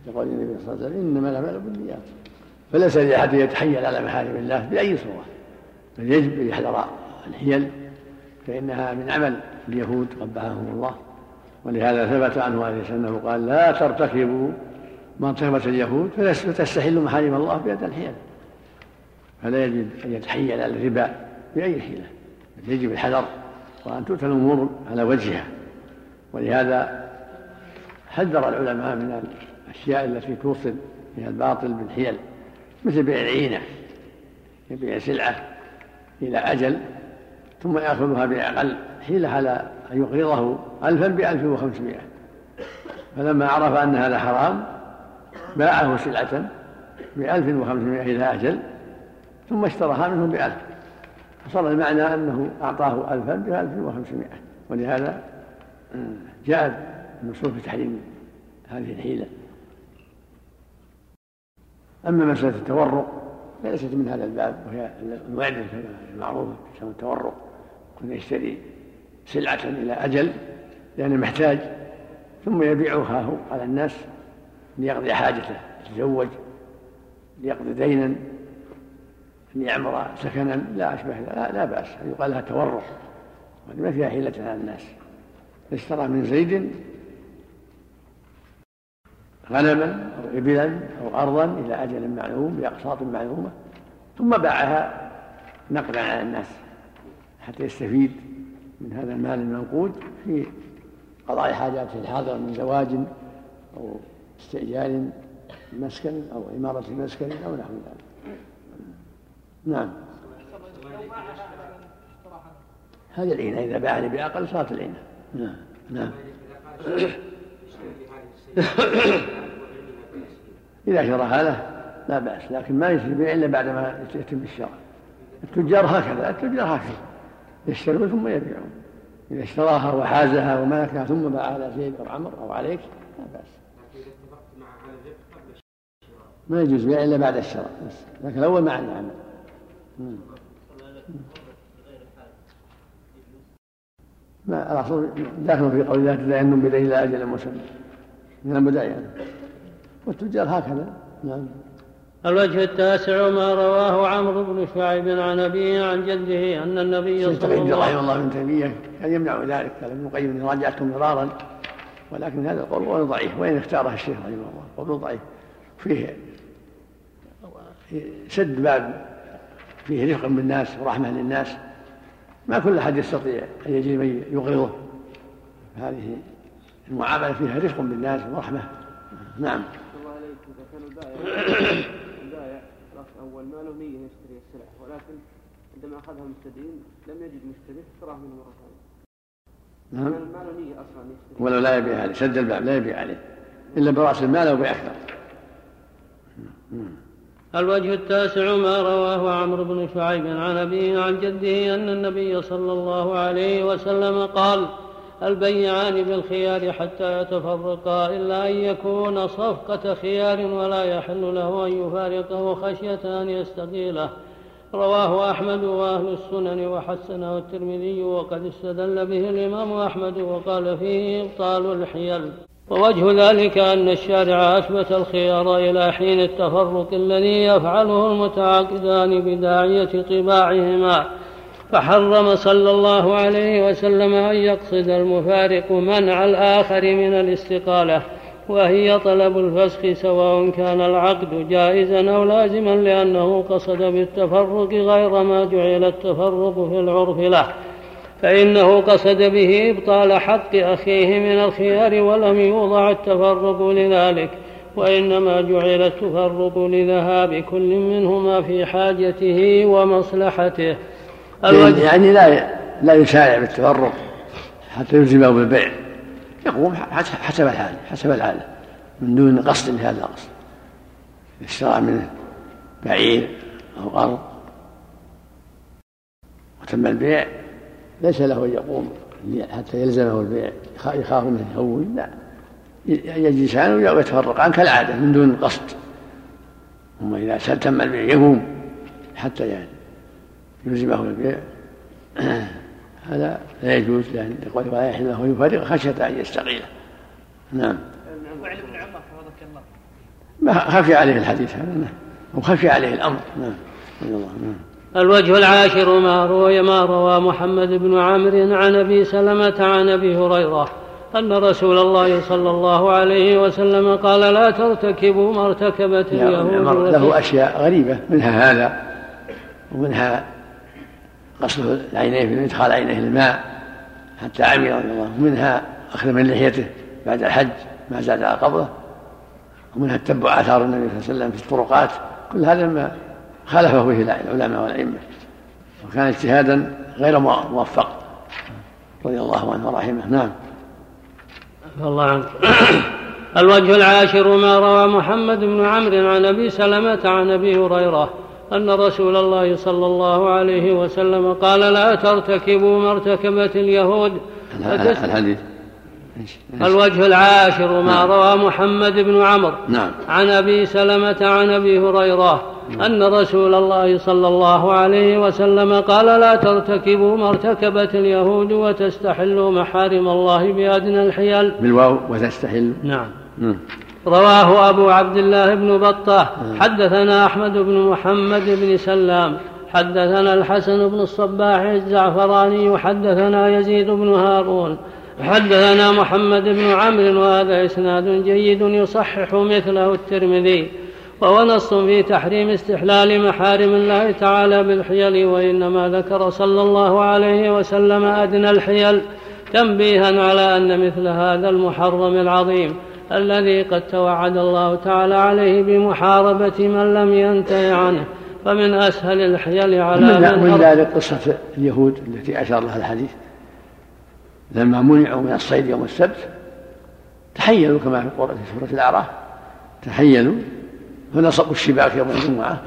يقول النبي صلى الله عليه وسلم: إنما الأعمال بالنيات. فليس لأحد يتحيل على محارم الله بأي صورة، بل يجب أن يحذر الحيل فإنها من عمل اليهود قبحهم الله. ولهذا ثبت عنه عليه السلام قال: لا ترتكبوا منطقة اليهود فتستحلوا محارم الله بيد الحيل. فلا يجب أن يتحيل على الربا بأي حيلة، بل يجب الحذر وأن تؤتى الأمور على وجهها. ولهذا حذر العلماء من الأشياء التي توصل من الباطل بالحيل، مثل بيع العينة، يبيع سلعة إلى أجل ثم يأخذها بأقل حيلة على أن يقرضه ألفا بألف وخمسمائة، فلما عرف أن هذا حرام باعه سلعة بألف وخمسمائة إلى أجل ثم اشتراها منه بألف، فصار المعنى أنه أعطاه ألفا بألف وخمسمائة. ولهذا جاءت النصوص في تحريم هذه الحيلة. أما مسألة التورق فليست من هذا الباب، وهي الوعد المعروفة بسمى التورق، يكون يشتري سلعة إلى أجل لأنه محتاج ثم يبيعها هو على الناس ليقضي حاجته، يتزوج، ليقضي دينا، ليعمر سكنا، لا أشبه لا, لا بأس، يقال لها تورق وما فيها حيلة على الناس. اشترى من زيد غنما أو إبلا أو أرضا إلى أجل معلوم بأقساط معلومة ثم باعها نقدا على الناس حتى يستفيد من هذا المال المنقود في قضاء حاجاته الحاضرة من زواج أو استئجار مسكن أو إمارة مسكن أو نحو ذلك. نعم، هذه العينة إذا باعني بأقل صارت العينة. نعم نعم. إذا شرها له لا بأس، لكن ما يشتري إلا بعدما يتم الشرع. التجار هكذا، التجار هكذا يشترون ثم يبيعون. إذا اشتراها وحازها وملكها ثم باعها على زيد أو عمر أو عليك لا بأس، ما يجوز بيع إلا بعد الشراء، لكن الأول ما عندنا عمل. ما الأصل داخل في قول الله تداينهم بدين إلى أجل مسمى من المداينة، والتجار هكذا. نعم. الوجه التاسع ما رواه عمرو بن شعيب عن أبيه عن جده أن النبي صلى الله عليه وسلم من تيمية كان يمنع ذلك، قال ابن القيم راجعته مرارا، ولكن هذا القول قول ضعيف، وإن اختاره الشيخ رحمه الله قول ضعيف فيه سد باب فيه رفق بالناس ورحمة للناس، ما كل أحد يستطيع أن يجي من يغرضه، هذه المعاملة فيها رفق بالناس ورحمة. نعم. الله عليك، إذا كان البائع البائع رأس أول ماله مية يشتري السلعة، ولكن عندما أخذها المستدين لم يجد مشتريه اشتراه منه مرة ثانية. نعم. ماله مية أصلا يشتري ولو لا يبيع عليه، سد الباب لا يبيع عليه إلا برأس المال أو بأكثر. الوجه التاسع ما رواه عمرو بن شعيب عن أبيه عن جده أن النبي صلى الله عليه وسلم قال: البيعان بالخيار حتى يتفرقا إلا أن يكون صفقة خيار ولا يحل له أن يفارقه خشية أن يستقيله. رواه أحمد وأهل السنن وحسنه الترمذي، وقد استدل به الإمام أحمد وقال فيه إبطال الحيل. ووجه ذلك أن الشارع أثبت الخيار إلى حين التفرق الذي يفعله المتعاقدان بداعية طباعهما، فحرم صلى الله عليه وسلم أن يقصد المفارق منع الآخر من الاستقالة، وهي طلب الفسخ سواء كان العقد جائزا أو لازما، لأنه قصد بالتفرق غير ما جعل التفرق في العرف له، فإنه قصد به إبطال حق أخيه من الخيار، ولم يوضع التفرق لذلك، وإنما جعل التفرق لذهاب كل منهما في حاجته ومصلحته. يعني لا لا يسارع بالتفرق حتى يلزمه بالبيع، يقوم حسب الحال حسب الحال من دون قصد لهذا القصد. اشترى منه بعير أو أرض وتم البيع، ليس له أن يقوم حتى يلزمه البيع، يخاف منه يهول، لا، يجلسان ويتفرقان كالعادة من دون قصد. ثم إذا تم البيع يقوم حتى يعني يلزمه البيع، هذا لا يجوز، لأن يقول ولا يحل له يفارق خشية أن يستقيله. نعم. وعلي بن عمر رضي الله عنه ما خفي عليه الحديث هذا. وخشي عليه الأمر. الوجه العاشر ما روى ما روى محمد بن عامر عن أبي سلمة عن أبي هريرة أن رسول الله صلى الله عليه وسلم قال: لا ترتكبوا ما ارتكبت اليهود. له أشياء غريبة منها هذا، ومنها غسل عينيه بإدخال عينيه الماء حتى عمي رضي الله، ومنها أخذ من لحيته بعد الحج ما زاد على قبره، ومنها تتبع آثار النبي صلى الله عليه وسلم في الطرقات. كل هذا ما خالفه به العلماء والأئمة، وكان اجتهادا غير موفق رضي الله عنه ورحمه. نعم. الله عنك. الوجه العاشر ما روى محمد بن عمرو عن أبي سلمة عن أبي هريرة أن رسول الله صلى الله عليه وسلم قال: لا ترتكبوا ما ارتكبت اليهود. الحديث. الوجه العاشر ما روى محمد بن عمرو عن أبي سلمة عن أبي هريرة أن رسول الله صلى الله عليه وسلم قال: لا ترتكبوا ما ارتكبت اليهود وتستحلوا محارم الله بأدنى الحيل. بالواو وتستحل. نعم. م. رواه أبو عبد الله بن بطة. حدثنا أحمد بن محمد بن سلام حدثنا الحسن بن الصباح الزعفراني حدثنا يزيد بن هارون حدثنا محمد بن عمرو، وهذا إسناد جيد يصحح مثله الترمذي، وهو نص في تحريم استحلال محارم الله تعالى بالحيل، وإنما ذكر صلى الله عليه وسلم أدنى الحيل تنبيها على أن مثل هذا المحرم العظيم الذي قد توعد الله تعالى عليه بمحاربة من لم ينتهي عنه فمن أسهل الحيل على من من ذلك قصة اليهود التي أشار لها الحديث لما منعوا من الصيد يوم السبت تحيلوا كما في سورة الأعراف، تحيلوا فنصبوا الشباك يوم الجمعة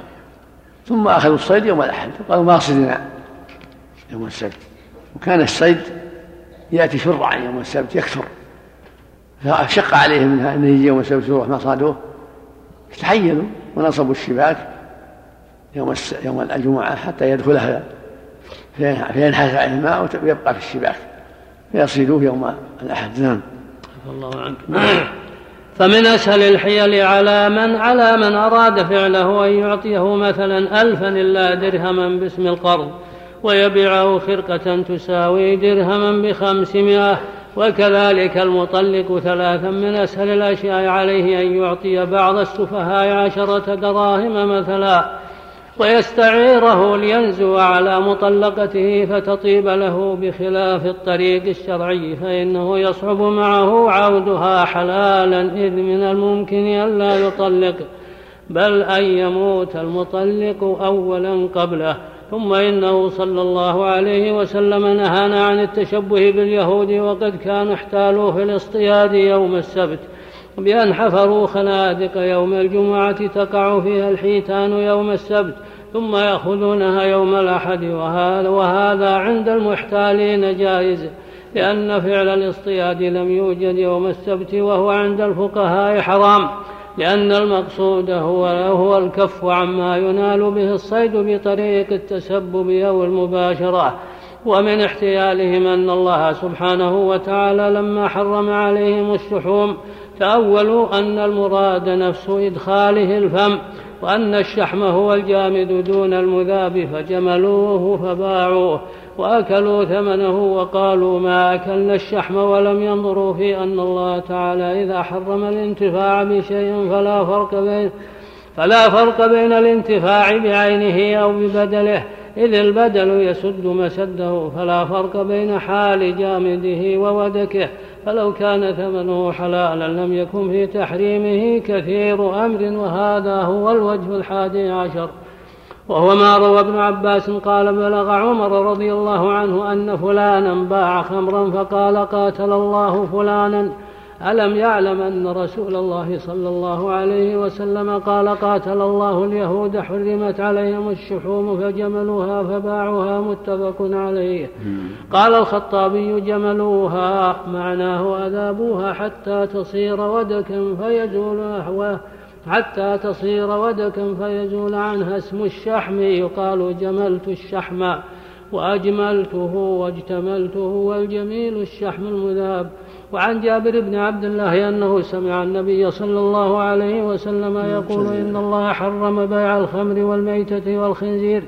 ثم أخذوا الصيد يوم الأحد وقالوا ما صدنا يوم السبت، وكان الصيد يأتي شرعا يوم السبت يكثر، فشق عليهم منها أنه يجي يوم السبت يروح ما صادوه، تحيلوا ونصبوا الشباك يوم يوم الجمعة حتى يدخلها فينحاز عليه الماء ويبقى في الشباك فيصيدوه يوم الأحد. نعم. الله عنك. فمن أسهل الحيل على من على من أراد فعله أن يعطيه مثلا ألفا إلا درهما باسم القرض ويبيعه خرقة تساوي درهما بخمسمائة، وكذلك المطلق ثلاثا. من أسهل الأشياء عليه أن يعطي بعض السفهاء عشرة دراهم مثلا ويستعيره لينزو على مطلقته فتطيب له، بخلاف الطريق الشرعي فإنه يصعب معه عودها حلالا، إذ من الممكن أن لا يطلق بل أن يموت المطلق أولا قبله. ثم إنه صلى الله عليه وسلم نهانا عن التشبه باليهود، وقد كانوا احتالوا في الاصطياد يوم السبت بأن حفروا خنادق يوم الجمعة تقع فيها الحيتان يوم السبت ثم يأخذونها يوم الأحد، وهذا عند المحتالين جائز لأن فعل الاصطياد لم يوجد يوم السبت، وهو عند الفقهاء حرام لأن المقصود هو, هو الكف عما ينال به الصيد بطريق التسبب أو المباشرة. ومن احتيالهم أن الله سبحانه وتعالى لما حرم عليهم الشحوم تأولوا أن المراد نفس إدخاله الفم، وأن الشحم هو الجامد دون المذاب، فجملوه فباعوه وأكلوا ثمنه وقالوا ما أكلنا الشحم، ولم ينظروا في أن الله تعالى إذا حرم الانتفاع بشيء فلا فرق بين فلا فرق بين الانتفاع بعينه أو ببدله، إذ البدل يسد مسده، فلا فرق بين حال جامده وودكه، فلو كان ثمنه حلالا لم يكن في تحريمه كثير أمر. وهذا هو الوجه الحادي عشر وهو ما روى ابن عباس قال: بلغ عمر رضي الله عنه أن فلانا باع خمرا فقال: قاتل الله فلانا، ألم يعلم أن رسول الله صلى الله عليه وسلم قال: قاتل الله اليهود حرمت عليهم الشحوم فجملوها فباعوها. متفق عليه. قال الخطابي: جملوها معناه أذابوها حتى تصير ودكا فيزول أحواه حتى تصير ودكا فيزول عنها اسم الشحم، يقال جملت الشحم وأجملته واجتملته، والجميل الشحم المذاب. وعن جابر بن عبد الله أنه سمع النبي صلى الله عليه وسلم يقول إن الله حرم بيع الخمر والميتة والخنزير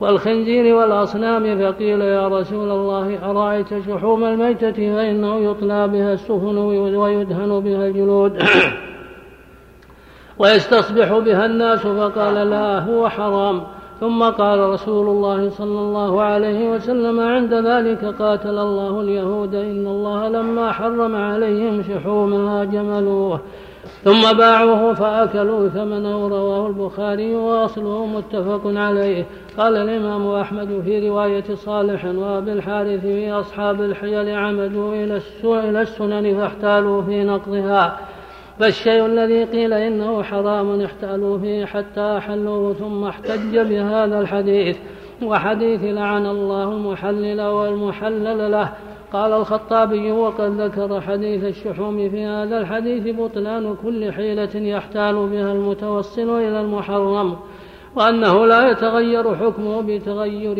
والخنزير والأصنام، فقيل يا رسول الله أرأيت شحوم الميتة فإنه يطلى بها السفن ويدهن بها الجلود ويستصبح بها الناس، فقال لا هو حرام. ثم قال رسول الله صلى الله عليه وسلم عند ذلك قاتل الله اليهود إن الله لما حرم عليهم شحومها جملوه ثم باعوه فأكلوا ثمنه، رواه البخاري وأصله متفق عليه. قال الإمام أحمد في رواية صالح وأبي الحارث في أصحاب الحيل عمدوا إلى السنن فاحتالوا في نقضها، فالشيء الذي قيل إنه حرام احتالوا فيه حتى أحلوه، ثم احتج بهذا الحديث وحديث لعن الله المحلل والمحلل له. قال الخطابي وقد ذكر حديث الشحوم في هذا الحديث بطلان كل حيلة يحتال بها المتوصل إلى المحرم، وأنه لا يتغير حكمه بتغير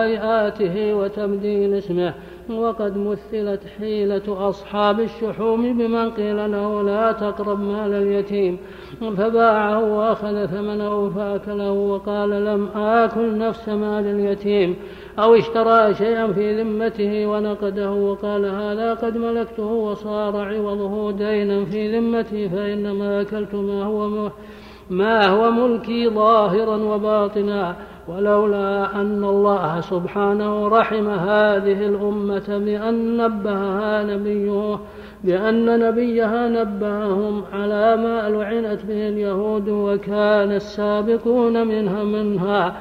هيئاته وتبديل اسمه. وقد مثلت حيلة أصحاب الشحوم بمن قيل له لا تقرب مال اليتيم فباعه وأخذ ثمنه فأكله وقال لم آكل نفس مال اليتيم، أو اشترى شيئا في ذمته ونقده وقال هذا قد ملكته وصار عوضه دينا في ذمتي، فإنما أكلت ما هو ما هو ملكي ظاهرا وباطنا. ولولا أن الله سبحانه رحم هذه الأمة بأن نبهها نبيه بأن نبيها نبههم على ما لعنت به اليهود، وكان السابقون منها منها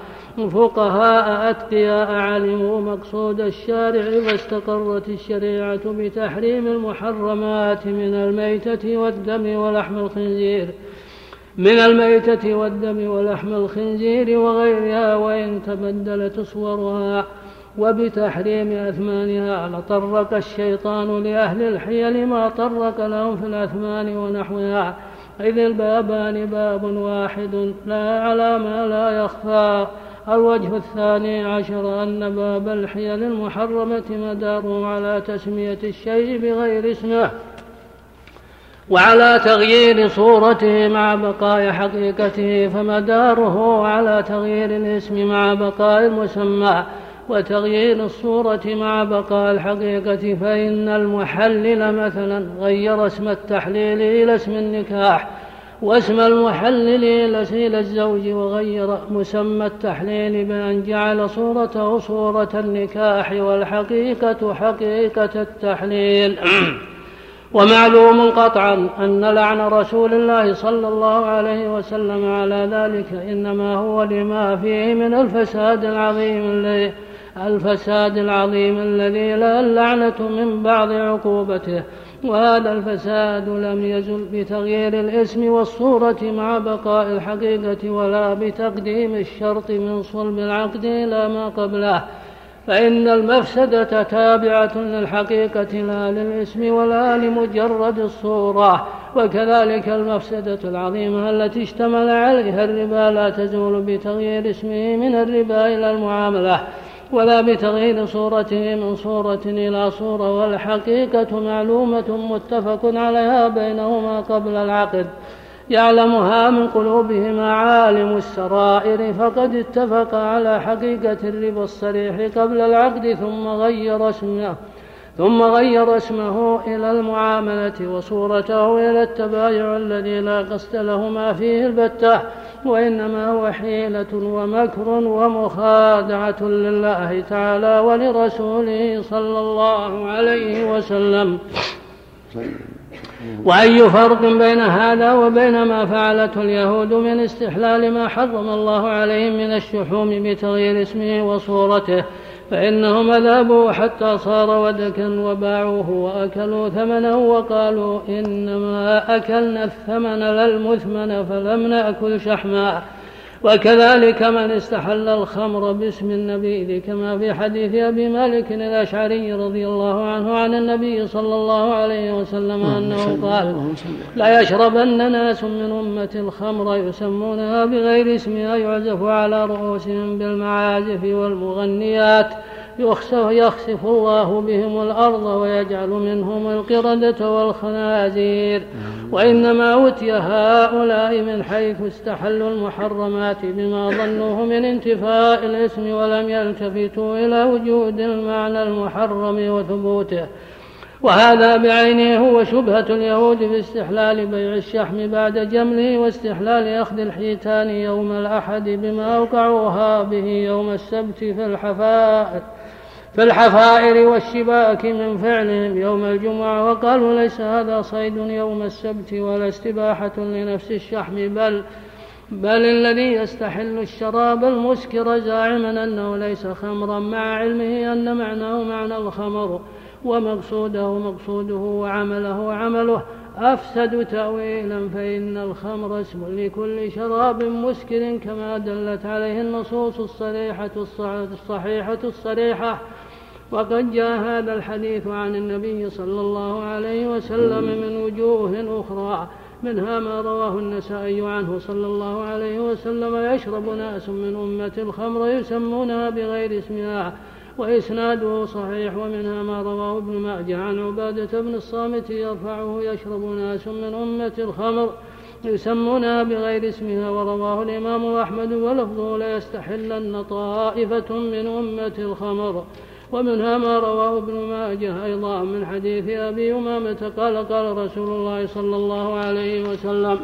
فقهاء أتقياء علموا مقصود الشارع، فاستقرت الشريعة بتحريم المحرمات من الميتة والدم ولحم الخنزير من الميتة والدم ولحم الخنزير وغيرها وإن تبدلت صورها، وبتحريم أثمانها. لطرق الشيطان لأهل الحيل ما طرق لهم في الأثمان ونحوها، إذ البابان باب واحد لا على ما لا يخفى. الوجه الثاني عشر أن باب الحيل المحرمة مداره على تسمية الشيء بغير اسمه وعلى تغيير صورته مع بقاء حقيقته، فمداره على تغيير الاسم مع بقاء المسمى وتغيير الصورة مع بقاء الحقيقة. فإن المحلل مثلا غير اسم التحليل إلى اسم النكاح واسم المحلل إلى الزوج، وغير مسمى التحليل بأن جعل صورته صورة النكاح والحقيقة حقيقة التحليل. ومعلوم قطعا أن لعن رسول الله صلى الله عليه وسلم على ذلك إنما هو لما فيه من الفساد العظيم الفساد العظيم الذي لا اللعنة من بعض عقوبته، وهذا الفساد لم يزل بتغيير الاسم والصورة مع بقاء الحقيقة ولا بتقديم الشرط من صلب العقد إلى ما قبله، فإن المفسدة تابعة للحقيقة لا للاسم ولا لمجرد الصورة. وكذلك المفسدة العظيمة التي اشتمل عليها الربا لا تزول بتغيير اسمه من الربا إلى المعاملة ولا بتغيير صورته من صورة إلى صورة، والحقيقة معلومة متفق عليها بينهما قبل العقد يعلمها من قلوبهما عالم السرائر، فقد اتفق على حقيقة الربا الصريح قبل العقد ثم غير اسمه ثم غير اسمه إلى المعاملة وصورته إلى التبايع الذي لا قصد لهما فيه البتة، وإنما هو حيلة ومكر ومخادعة لله تعالى ولرسوله صلى الله عليه وسلم. وأي فرق بين هذا وبين ما فعلته اليهود من استحلال ما حرم الله عليهم من الشحوم بتغيير اسمه وصورته؟ فإنهم ذابوا حتى صار ودكا وباعوه وأكلوا ثمنه وقالوا إنما أكلنا الثمن للمثمن فلم نأكل شحما. وكذلك من استحل الخمر باسم النبيذ كما في حديث أبي مالك الأشعري رضي الله عنه عن النبي صلى الله عليه وسلم أنه قال لا يشربن ناس من أمة الخمر يسمونها بغير اسمها يعزف على رؤوسهم بالمعازف والمغنيات يخسف الله بهم الأرض ويجعل منهم القردة والخنازير. وإنما أوتي هؤلاء من حيث استحلوا المحرمات بما ظنوه من انتفاء الاسم ولم يلتفتوا إلى وجود المعنى المحرم وثبوته، وهذا بعينه هو شبهة اليهود في استحلال بيع الشحم بعد جمله واستحلال أخذ الحيتان يوم الأحد بما أوقعوها به يوم السبت في الحفائر, في الحفائر والشباك من فعلهم يوم الجمعة، وقالوا ليس هذا صيد يوم السبت ولا استباحة لنفس الشحم، بل بل الذي يستحل الشراب المسكر زاعما أنه ليس خمرا مع علمه أن معناه معنى الخمر ومقصوده مقصوده وعمله عمله، أفسد تأويلا فإن الخمر اسم لكل شراب مسكر كما دلت عليه النصوص الصريحة الصحيحة الصريحة. وقد جاء هذا الحديث عن النبي صلى الله عليه وسلم من وجوه أخرى، منها ما رواه النسائي عنه صلى الله عليه وسلم: يشرب ناس من أمة الخمر يسمونها بغير اسمها، وإسناده صحيح. ومنها ما رواه ابن ماجه عن عبادة بن الصامت يرفعه: يشرب ناس من أمة الخمر يسمونها بغير اسمها. ورواه الإمام أحمد ولفظه: ليستحلن طائفة من أمة الخمر. ومنها ما رواه ابن ماجه أيضا من حديث أبي أمامة قال: قال رسول الله صلى الله عليه وسلم: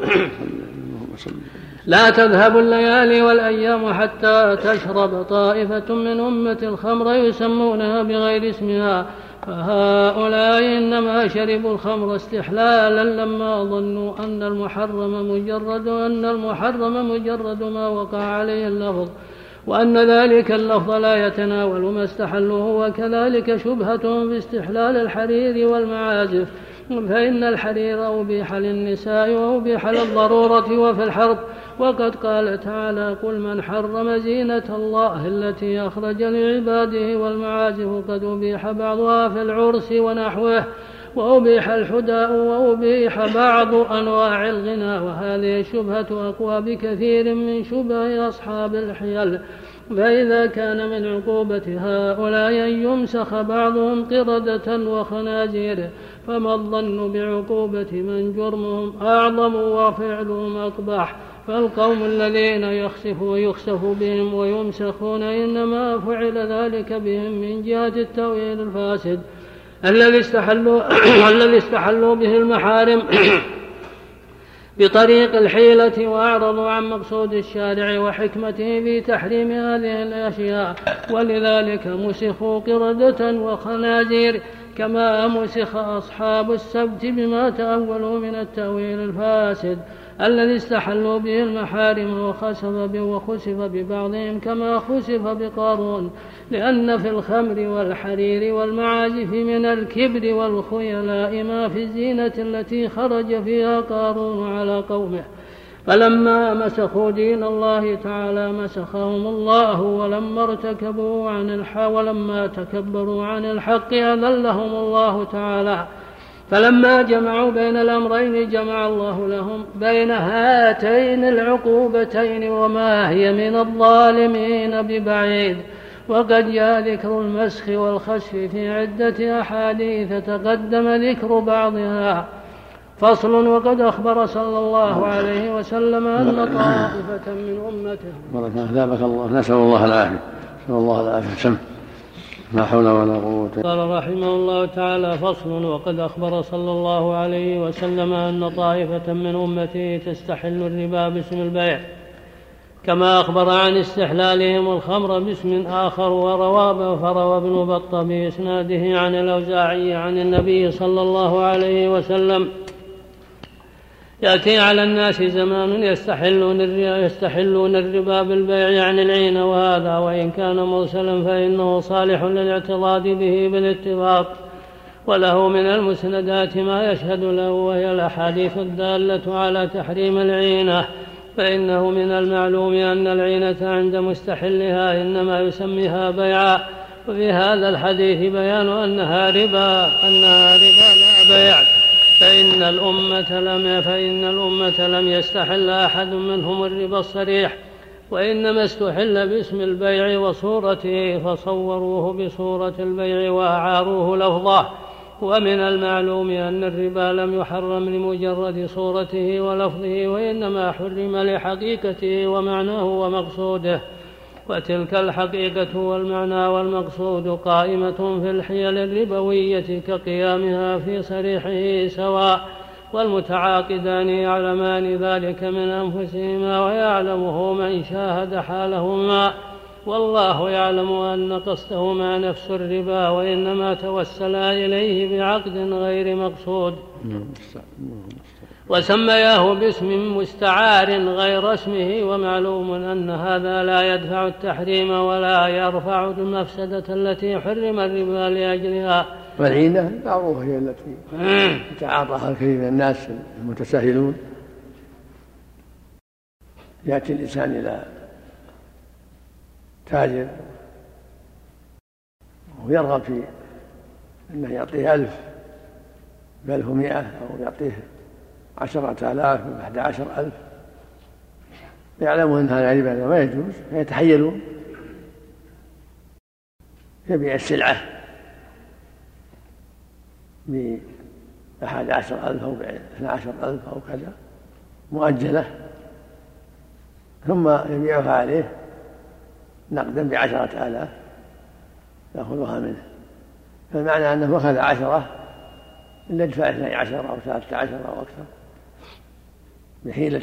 لا تذهب الليالي والأيام حتى تشرب طائفة من أمة الخمر يسمونها بغير اسمها، فهؤلاء إنما شربوا الخمر استحلالا لما ظنوا أن المحرم مجرد أن المحرم مجرد ما وقع عليه اللفظ، وأن ذلك اللفظ لا يتناول ما استحلوه. وكذلك شبهتهم باستحلال الحرير والمعازف، فإن الحرير أبيح للنساء وأبيح للضرورة وفي الحرب، وقد قال تعالى: قل من حرم زينة الله التي أخرج لعباده. والمعازف قد أبيح بعضها في العرس ونحوه، وأبيح الحداء، وأبيح بعض أنواع الغناء. وهذه الشبهة أقوى بكثير من شبه أصحاب الحيل. فإذا كان من عقوبة هؤلاء أن يمسخ بعضهم قردة وخنازير، فما الظن بعقوبة من جرمهم أعظم وفعلهم أقبح؟ فالقوم الذين يخسف ويخسف بهم ويمسخون إنما فعل ذلك بهم من جهة التأويل الفاسد الذي استحلوا, الذي استحلوا به المحارم بطريق الحيلة، وأعرضوا عن مقصود الشارع وحكمته في تحريم هذه الأشياء، ولذلك مسخوا قردة وخنازير كما مسخ أصحاب السبت بما تأولوا من التأويل الفاسد الذي استحلوا به المحارم، وخسف وخسف ببعضهم كما خسف بقارون، لأن في الخمر والحرير والمعازف من الكبر والخيلاء ما في الزينة التي خرج فيها قارون على قومه. فلما مسخوا دين الله تعالى مسخهم الله، ولما ارتكبوا عن الحق ولما تكبروا عن الحق أذلهم الله تعالى. فلما جمعوا بين الأمرين جمع الله لهم بين هاتين العقوبتين، وما هي من الظالمين ببعيد. وقد جاء ذكر المسخ والخسف في عدة أحاديث تقدم ذكر بعضها. فصل. وقد أخبر صلى الله عليه وسلم أن طائفة من أمته أثابك الله، نسأل الله العافية، نسأل الله العافية، لا حول ولا قوة. قال رحمه الله تعالى: فصل. وقد أخبر صلى الله عليه وسلم أن طائفة من أمته تستحل الربا باسم البيع، كما أخبر عن استحلالهم الخمر باسم آخر. وروى فروى ابن بطة بإسناده عن الأوزاعي عن النبي صلى الله عليه وسلم: يأتي على الناس زمان يستحلون, يستحلون الربا بالبيع عن العين، وهذا وإن كان مرسلا فإنه صالح للاعتراض به بالاتفاق. وله من المسندات ما يشهد له، وهي الأحاديث الدالة على تحريم العينة، فإنه من المعلوم أن العينة عند مستحلها إنما يسميها بيعا. وفي هذا الحديث بيان أنها ربا أنها ربا لا بيع، فإن الأمة لم فإن الأمة لم يستحل أحد منهم الربا الصريح، وإنما استحل باسم البيع وصورته، فصوروه بصورة البيع وأعاروه لفظه. ومن المعلوم أن الربا لم يحرم لمجرد صورته ولفظه، وإنما حرم لحقيقته ومعناه ومقصوده، وتلك الحقيقة والمعنى والمقصود قائمة في الحيل الربوية كقيامها في صريحه سواء، والمتعاقدان يعلمان ذلك من أنفسهما ويعلمه من شاهد حالهما، والله يعلم أن قصدهما نفس الربا، وإنما توسلا إليه بعقد غير مقصود. وسمياه باسم مستعار غير اسمه، ومعلوم أن هذا لا يدفع التحريم ولا يرفع المفسدة التي حرم الربا لأجلها. والعينة المعروفة هي التي يتعاطاها الكثير من الناس المتساهلون، يأتي الإنسان إلى تاجر ويرغب في أنه يعطيه ألف بل هو مئة، أو يعطيه عشرة آلاف أو أحد عشر ألف، يعلمون أن هذا الربا ما يجوز فيتحيلون، يبيع السلعة بأحد عشر ألف أو باثنى عشر ألف أو كذا مؤجلة، ثم يبيعها عليه نقدا بعشرة آلاف يأخذها منه، فمعنى أنه أخذ عشرة إلا يدفع اثني عشر أو ثلاثة عشر أو أكثر بحيلة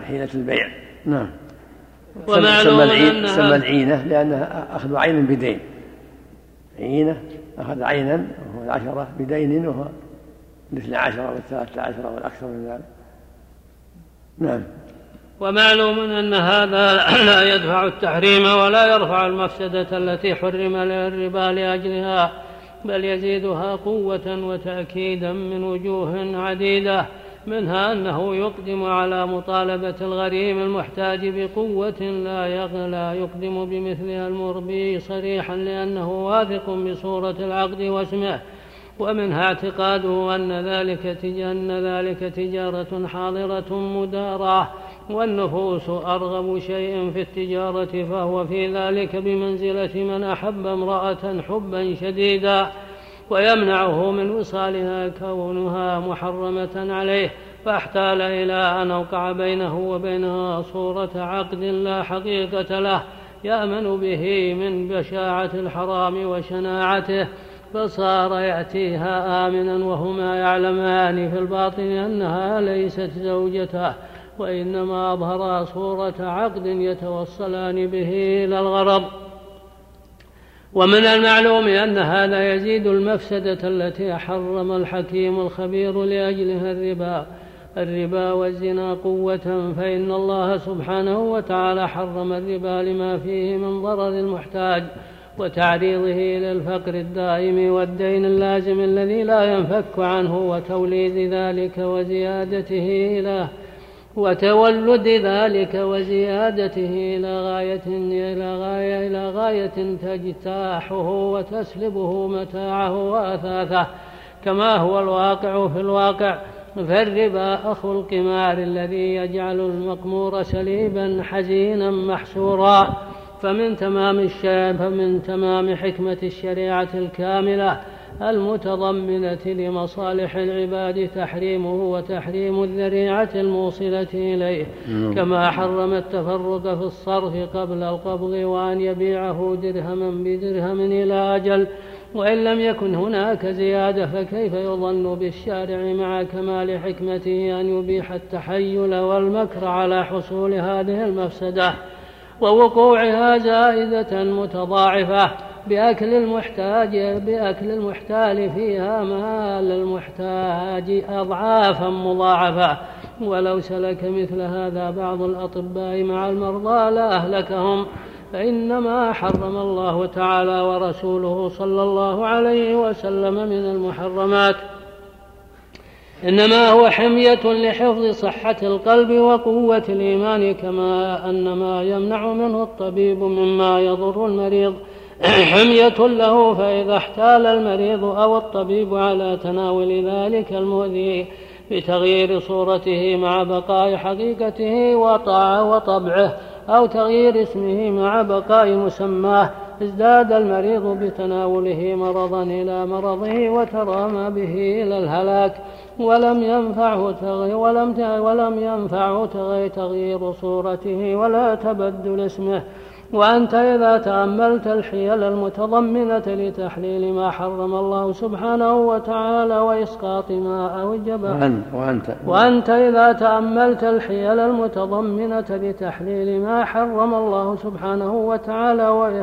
بحيلة البيع. نعم. سمى العينة لأنها أخذ عين بدين، عينة أخذ عينا وهو العشرة بدين وهو مثل عشرة والثلاثة عشرة والأكثر من ذلك. نعم. ومعلوم أن هذا لا يدفع التحريم ولا يرفع المفسدة التي حرم للربا لأجلها، بل يزيدها قوة وتأكيدا من وجوه عديدة، منها أنه يقدم على مطالبة الغريم المحتاج بقوة لا يقدم بمثلها المربي صريحا لأنه واثق بصورة العقد واسمه، ومنها اعتقاده أن ذلك, أن ذلك تجارة حاضرة مدارة، والنفوس أرغب شيء في التجارة، فهو في ذلك بمنزلة من أحب امرأة حبا شديدا، ويمنعه من وصالها كونها محرمة عليه، فاحتال إلى أن أوقع بينه وبينها صورة عقد لا حقيقة له، يأمن به من بشاعة الحرام وشناعته، فصار يأتيها آمنا وهما يعلمان في الباطن أنها ليست زوجته، وإنما أظهر صورة عقد يتوصلان به إلى الغرض. ومن المعلوم أن هذا يزيد المفسدة التي حرم الحكيم الخبير لأجلها الربا الربا والزنا قوة، فإن الله سبحانه وتعالى حرم الربا لما فيه من ضرر المحتاج وتعريضه إلى الفقر الدائم والدين اللازم الذي لا ينفك عنه، وتوليد ذلك وزيادته إلى وتولد ذلك وزيادته إلى غاية إلى غاية إلى غاية تجتاحه وتسلبه متاعه وأثاثه، كما هو الواقع في الواقع، فالربا أخو القمار الذي يجعل المقمور سليبا حزينا محسورا. فمن تمام الشرع فمن تمام حكمة الشريعة الكاملة المتضمنة لمصالح العباد تحريمه وتحريم الذريعة الموصلة إليه، كما حرم التفرق في الصرف قبل القبض وأن يبيعه درهما بدرهم إلى أجل، وإن لم يكن هناك زيادة فكيف يظن بالشارع مع كمال حكمته أن يبيح التحيل والمكر على حصول هذه المفسدة ووقوعها زائدة متضاعفة بأكل المحتاج بأكل المحتال فيها مال المحتاج أضعافا مضاعفة. ولو سلك مثل هذا بعض الأطباء مع المرضى لا أهلكهم، فإنما حرم الله تعالى ورسوله صلى الله عليه وسلم من المحرمات إنما هو حمية لحفظ صحة القلب وقوة الإيمان، كما أن ما يمنع منه الطبيب مما يضر المريض حمية له، فإذا احتال المريض أو الطبيب على تناول ذلك المؤذي بتغيير صورته مع بقاء حقيقته وطبعه، أو تغيير اسمه مع بقاء مسماه، ازداد المريض بتناوله مرضا إلى مرضه وترامى به إلى الهلاك، ولم ينفعه ولم ينفعه تغيير صورته ولا تبدل اسمه. وأنت إذا تأملت الحيل المتضمنة لتحليل ما حرم الله سبحانه وتعالى وإسقاط ما أوجبه وأنت, وأنت, وأنت إذا تأملت الحيل المتضمنة لتحليل ما حرم الله سبحانه وتعالى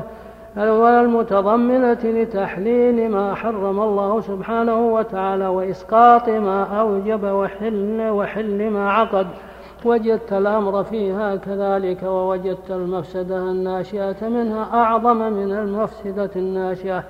والمتضمنة لتحليل ما حرم الله سبحانه وتعالى وإسقاط ما أوجب وحل, وحل ما عقد، وجدت الأمر فيها كذلك، ووجدت المفسدة الناشئة منها أعظم من المفسدة الناشئة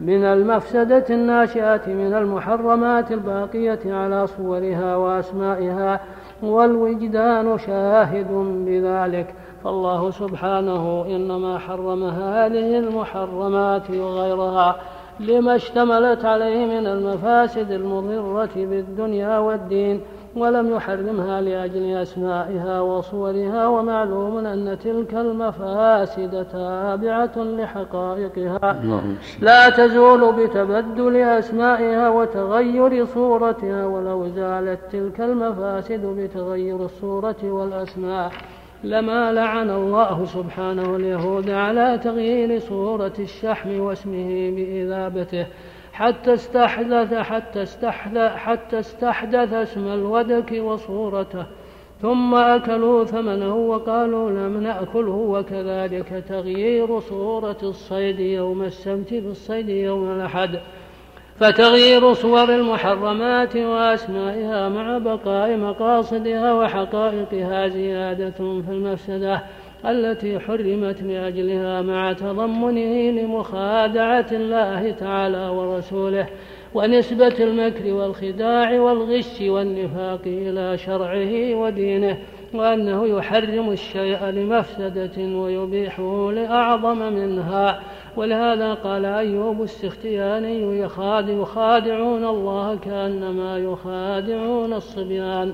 من المفسدة الناشئة من المحرمات الباقية على صورها وأسمائها، والوجدان شاهد بذلك. فالله سبحانه إنما حرم هذه المحرمات وغيرها لما اشتملت عليه من المفاسد المضرة بالدنيا والدين، ولم يحرمها لأجل أسمائها وصورها، ومعلوم أن تلك المفاسد تابعة لحقائقها لا تزول بتبدل أسمائها وتغير صورتها، ولو زالت تلك المفاسد بتغير الصورة والأسماء لما لعن الله سبحانه اليهود على تغيير صورة الشحم واسمه بإذابته، حتى استحدث, حتى, استحدث حتى استحدث اسم الودك وصورته، ثم أكلوا ثمنه وقالوا لم نأكله. وكذلك تغيير صورة الصيد يوم السبت بالصيد يوم الأحد، فتغيير صور المحرمات وأسمائها مع بقاء مقاصدها وحقائقها زيادة في المفسدة التي حرمت لأجلها، مع تضمنه لمخادعة الله تعالى ورسوله ونسبة المكر والخداع والغش والنفاق إلى شرعه ودينه، وأنه يحرم الشيء لمفسدة ويبيحه لأعظم منها. ولهذا قال أيوب السختياني: يخادعون الله كأنما يخادعون الصبيان،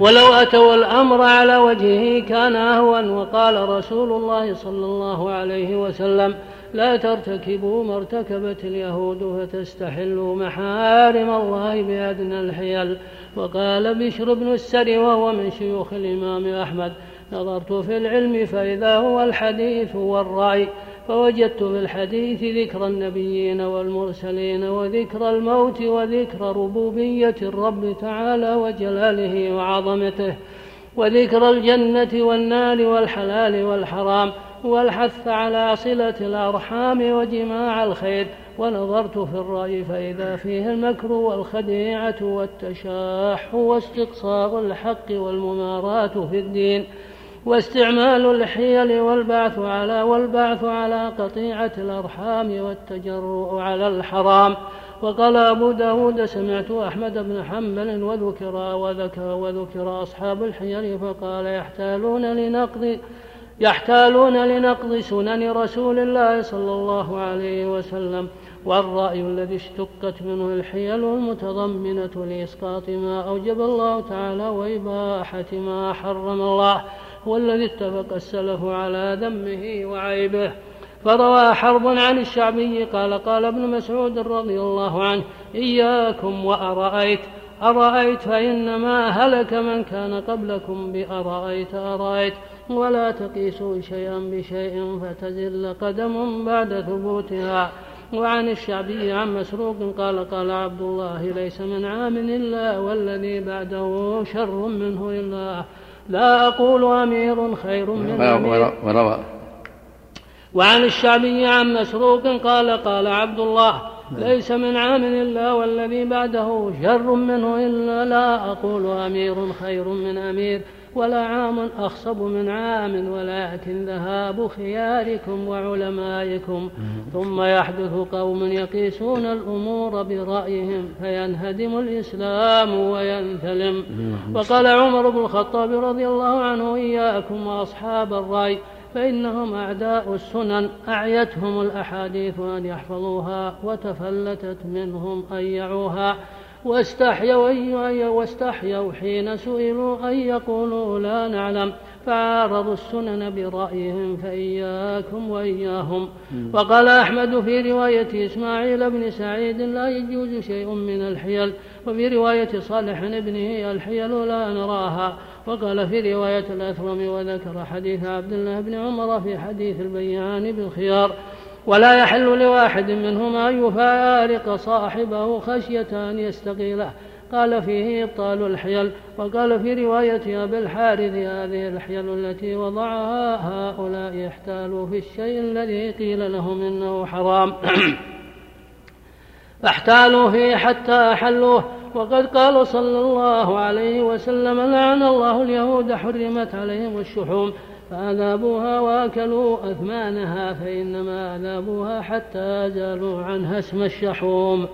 ولو أتوا الأمر على وجهه كان أهون. وقال رسول الله صلى الله عليه وسلم: لا ترتكبوا ما ارتكبت اليهود فتستحلوا محارم الله بأدنى الحيل. وقال بشر بن السري وهو من شيوخ الإمام أحمد: نظرت في العلم فإذا هو الحديث والرأي، فوجدت في الحديث ذكر النبيين والمرسلين وذكر الموت وذكر ربوبية الرب تعالى وجلاله وعظمته، وذكر الجنة والنار والحلال والحرام، والحث على صلة الأرحام وجماع الخير. ونظرت في الرأي فإذا فيه المكر والخديعة والتشاح واستقصاء الحق والممارات في الدين واستعمال الحيل والبعث على والبعث على قطيعة الأرحام والتجرؤ على الحرام. وقال أبو داود: سمعت أحمد بن حنبل وذكر وذكر وذكر أصحاب الحيل فقال: يحتالون لنقض يحتالون لنقض سنن رسول الله صلى الله عليه وسلم. والرأي الذي اشتقت منه الحيل المتضمنة لإسقاط ما أوجب الله تعالى وإباحة ما حرم الله، والذي اتفق السلف على ذمه وعيبه. فروى حرب عن الشعبي قال: قال ابن مسعود رضي الله عنه: إياكم وأرأيت أرأيت فإنما هلك من كان قبلكم بأرأيت أرأيت، ولا تقيسوا شيئا بشيء فتزل قدم بعد ثبوتها. وعن الشعبي عن مسروق قال: قال عبد الله: ليس من عام إلا والذي بعده شر منه، إلا لا أقول أمير خير من أمير. وعن الشعبي عن مسروق قال: قال عبد الله: ليس من عام إلا والذي بعده شر منه، إلا لا أقول أمير خير من أمير، ولا عام أخصب من عام، ولكن ذهاب خياركم وعلمائكم. ثم يحدث قوم يقيسون الأمور برأيهم فينهدم الإسلام وينثلم. وقال عمر بن الخطاب رضي الله عنه: إياكم وأصحاب الرأي، فإنهم أعداء السنن، أعيتهم الأحاديث أن يحفظوها وتفلتت منهم أن يعوها، واستحيوا أيوة واستحيوا حين سئلوا أن يقولوا لا نعلم فعارضوا السنن برأيهم فإياكم وإياهم. وقال أحمد في رواية إسماعيل بن سعيد لا يجوز شيء من الحيل، وفي رواية صالح ابنه الحيل لا نراها. وقال في رواية الأثرم وذكر حديث عبد الله بن عمر في حديث البيعان بالخيار ولا يحل لواحد منهما أن يفارق صاحبه خشية أن يستقيله، قال فيه إبطال الحيل. وقال في رواية أبي الحارث هذه الحيل التي وضعها هؤلاء يحتالوا في الشيء الذي قيل لهم إنه حرام فاحتالوا فيه حتى أحلوه. وقد قال صلى الله عليه وسلم لعن الله اليهود حرمت عليهم الشحوم فأذابوها وأكلوا أثمانها فإنما أذابوها حتى زالوا عنها اسم الشحوم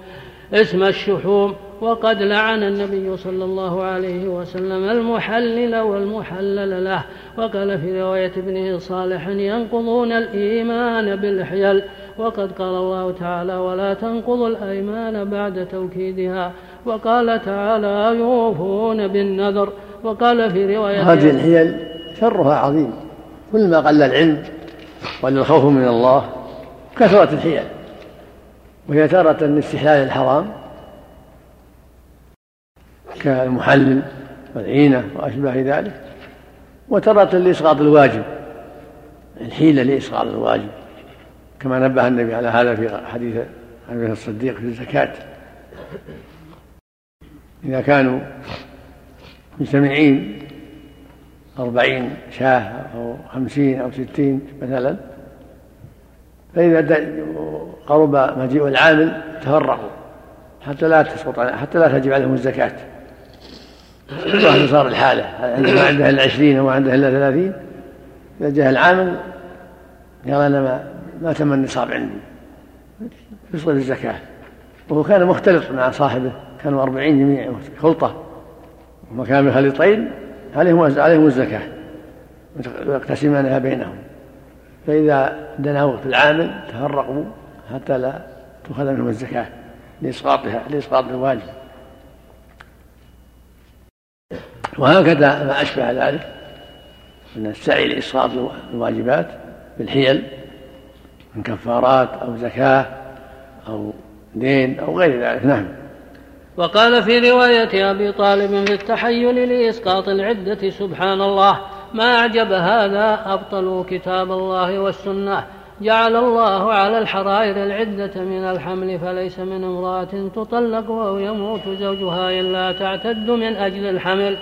اسم الشحوم. وقد لعن النبي صلى الله عليه وسلم المحلل والمحلل له. وقال في رواية ابنه صالح ينقضون الإيمان بالحيل. وقد قال الله تعالى ولا تنقضوا الأيمان بعد توكيدها. وقال تعالى يوفون بالنذر. وقال في رواية هذه الحيل شرها عظيم، كلما قل العلم وقل الخوف من الله كثرت الحيل، وهي تارة الاستحلال الحرام كالمحلل والعينة وأشباه ذلك، وتارة لإسقاط الواجب، الحيلة لإسقاط الواجب كما نبه النبي على هذا في حديث أبي الصديق في الزكاة إذا كانوا مجتمعين أربعين شاه أو خمسين أو ستين مثلا، فإذا قرب مجيء العامل تفرقوا حتى لا تسقط حتى لا تجب عليهم الزكاة. واحد صار الحالة ما عنده إلا عشرين وما عنده إلا ثلاثين، إذا جاء العامل قال أنا ما, ما تم النصاب عندي يصرف الزكاة، وهو كان مختلط مع صاحبه، كانوا أربعين جميع خلطة ومكان الخليطين عليهم الزكاة ويقتسمانها بينهم، فإذا دنوا في العامل تفرقوا حتى لا تؤخذ منهم الزكاة لإسقاطها لإسقاط الواجب. وهكذا ما أشبه ذلك من السعي لإسقاط الواجبات بالحيل من كفارات أو زكاة أو دين أو غير ذلك. نعم. وقال في رواية أبي طالب في التحيل لإسقاط العدة سبحان الله ما أعجب هذا أبطلوا كتاب الله والسنة، جعل الله على الحرائر العدة من الحمل فليس من امرأة تطلق أو يموت زوجها إلا تعتد من أجل الحمل،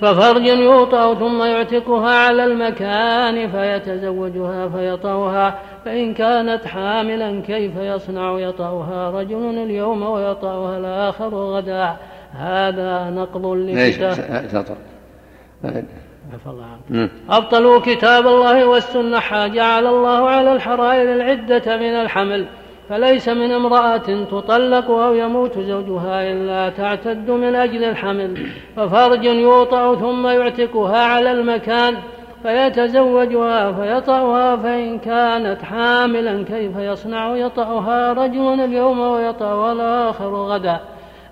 ففرج يوطأ ثم يعتقها على المكان فيتزوجها فيطأها، فإن كانت حاملا كيف يصنع يطأها رجل اليوم ويطأها الآخر غدا، هذا نقض للكتاب. أبطلوا كتاب الله والسنة جعل الله على الحرائر العدة من الحمل فليس من امرأة تطلق أو يموت زوجها إلا تعتد من أجل الحمل، ففرج يوطأ ثم يعتقها على المكان فيتزوجها فيطأها، فإن كانت حاملا كيف يصنع يطأها رجل اليوم ويطأها الآخر غدا،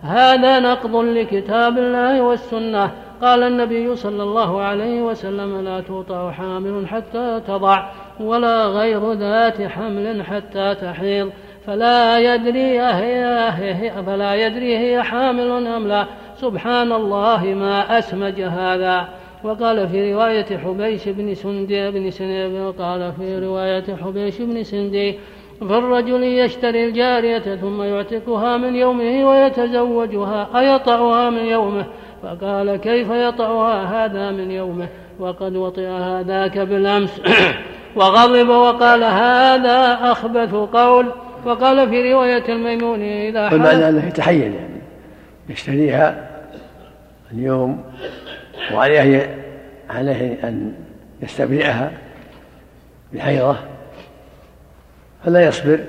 هذا نقض لكتاب الله والسنة. قال النبي صلى الله عليه وسلم لا توطأ حامل حتى تضع ولا غير ذات حمل حتى تحيض، فلا يدري هي, هي, فلا يدري هي حامل أم لا، سبحان الله ما أسمج هذا. وقال في رواية حبيش بن سندي بن سنيب قال في رواية حبيش بن سندي فالرجل يشتري الجارية ثم يعتقها من يومه ويتزوجها أيطأها من يومه، فقال كيف يطأها هذا من يومه وقد وطئ هذاك بالأمس وغضب وقال هذا أخبث قول. وقال في رواية الميمون إذا حال بمعنى أنه يتحيل يعني يشتريها اليوم وعليه عليه أن يستبرئها بحيضة فلا يصبر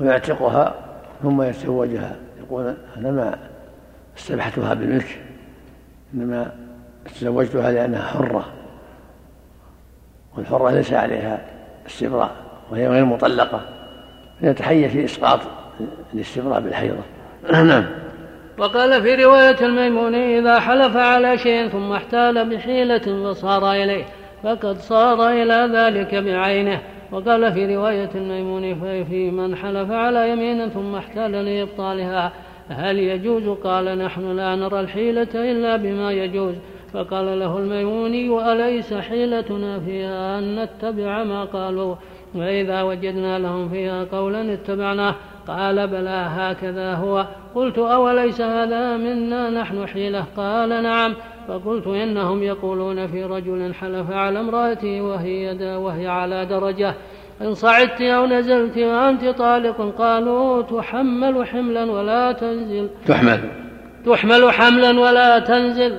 ويعتقها ثم يتزوجها، يقول أنا ما استبحتها بالملك إنما تزوجتها لأنها حرة والحرة ليس عليها استبراء وهي غير مطلقة، فيتحيل في إسقاط الاستبراء بالحيضة. نعم. وقال في رواية الميموني: إذا حلف على شيء ثم احتال بحيلة وصار إليه فقد صار إلى ذلك بعينه. وقال في رواية الميموني: ففي من حلف على يمين ثم احتال لإبطالها هل يجوز؟ قال: نحن لا نرى الحيلة إلا بما يجوز. فقال له الميموني: وأليس حيلتنا فيها أن نتبع ما قالوا، وإذا وجدنا لهم فيها قولا اتبعناه؟ قال: بلى هكذا هو. قلت: أوليس هذا منا نحن حيلة؟ قال: نعم. فقلت: إنهم يقولون في رجل حلف على امرأته وهي, وهي على درجة، إن صعدت أو نزلت وأنت طالق. قالوا: تحمل حملا ولا تنزل تحمل تحمل حملا ولا تنزل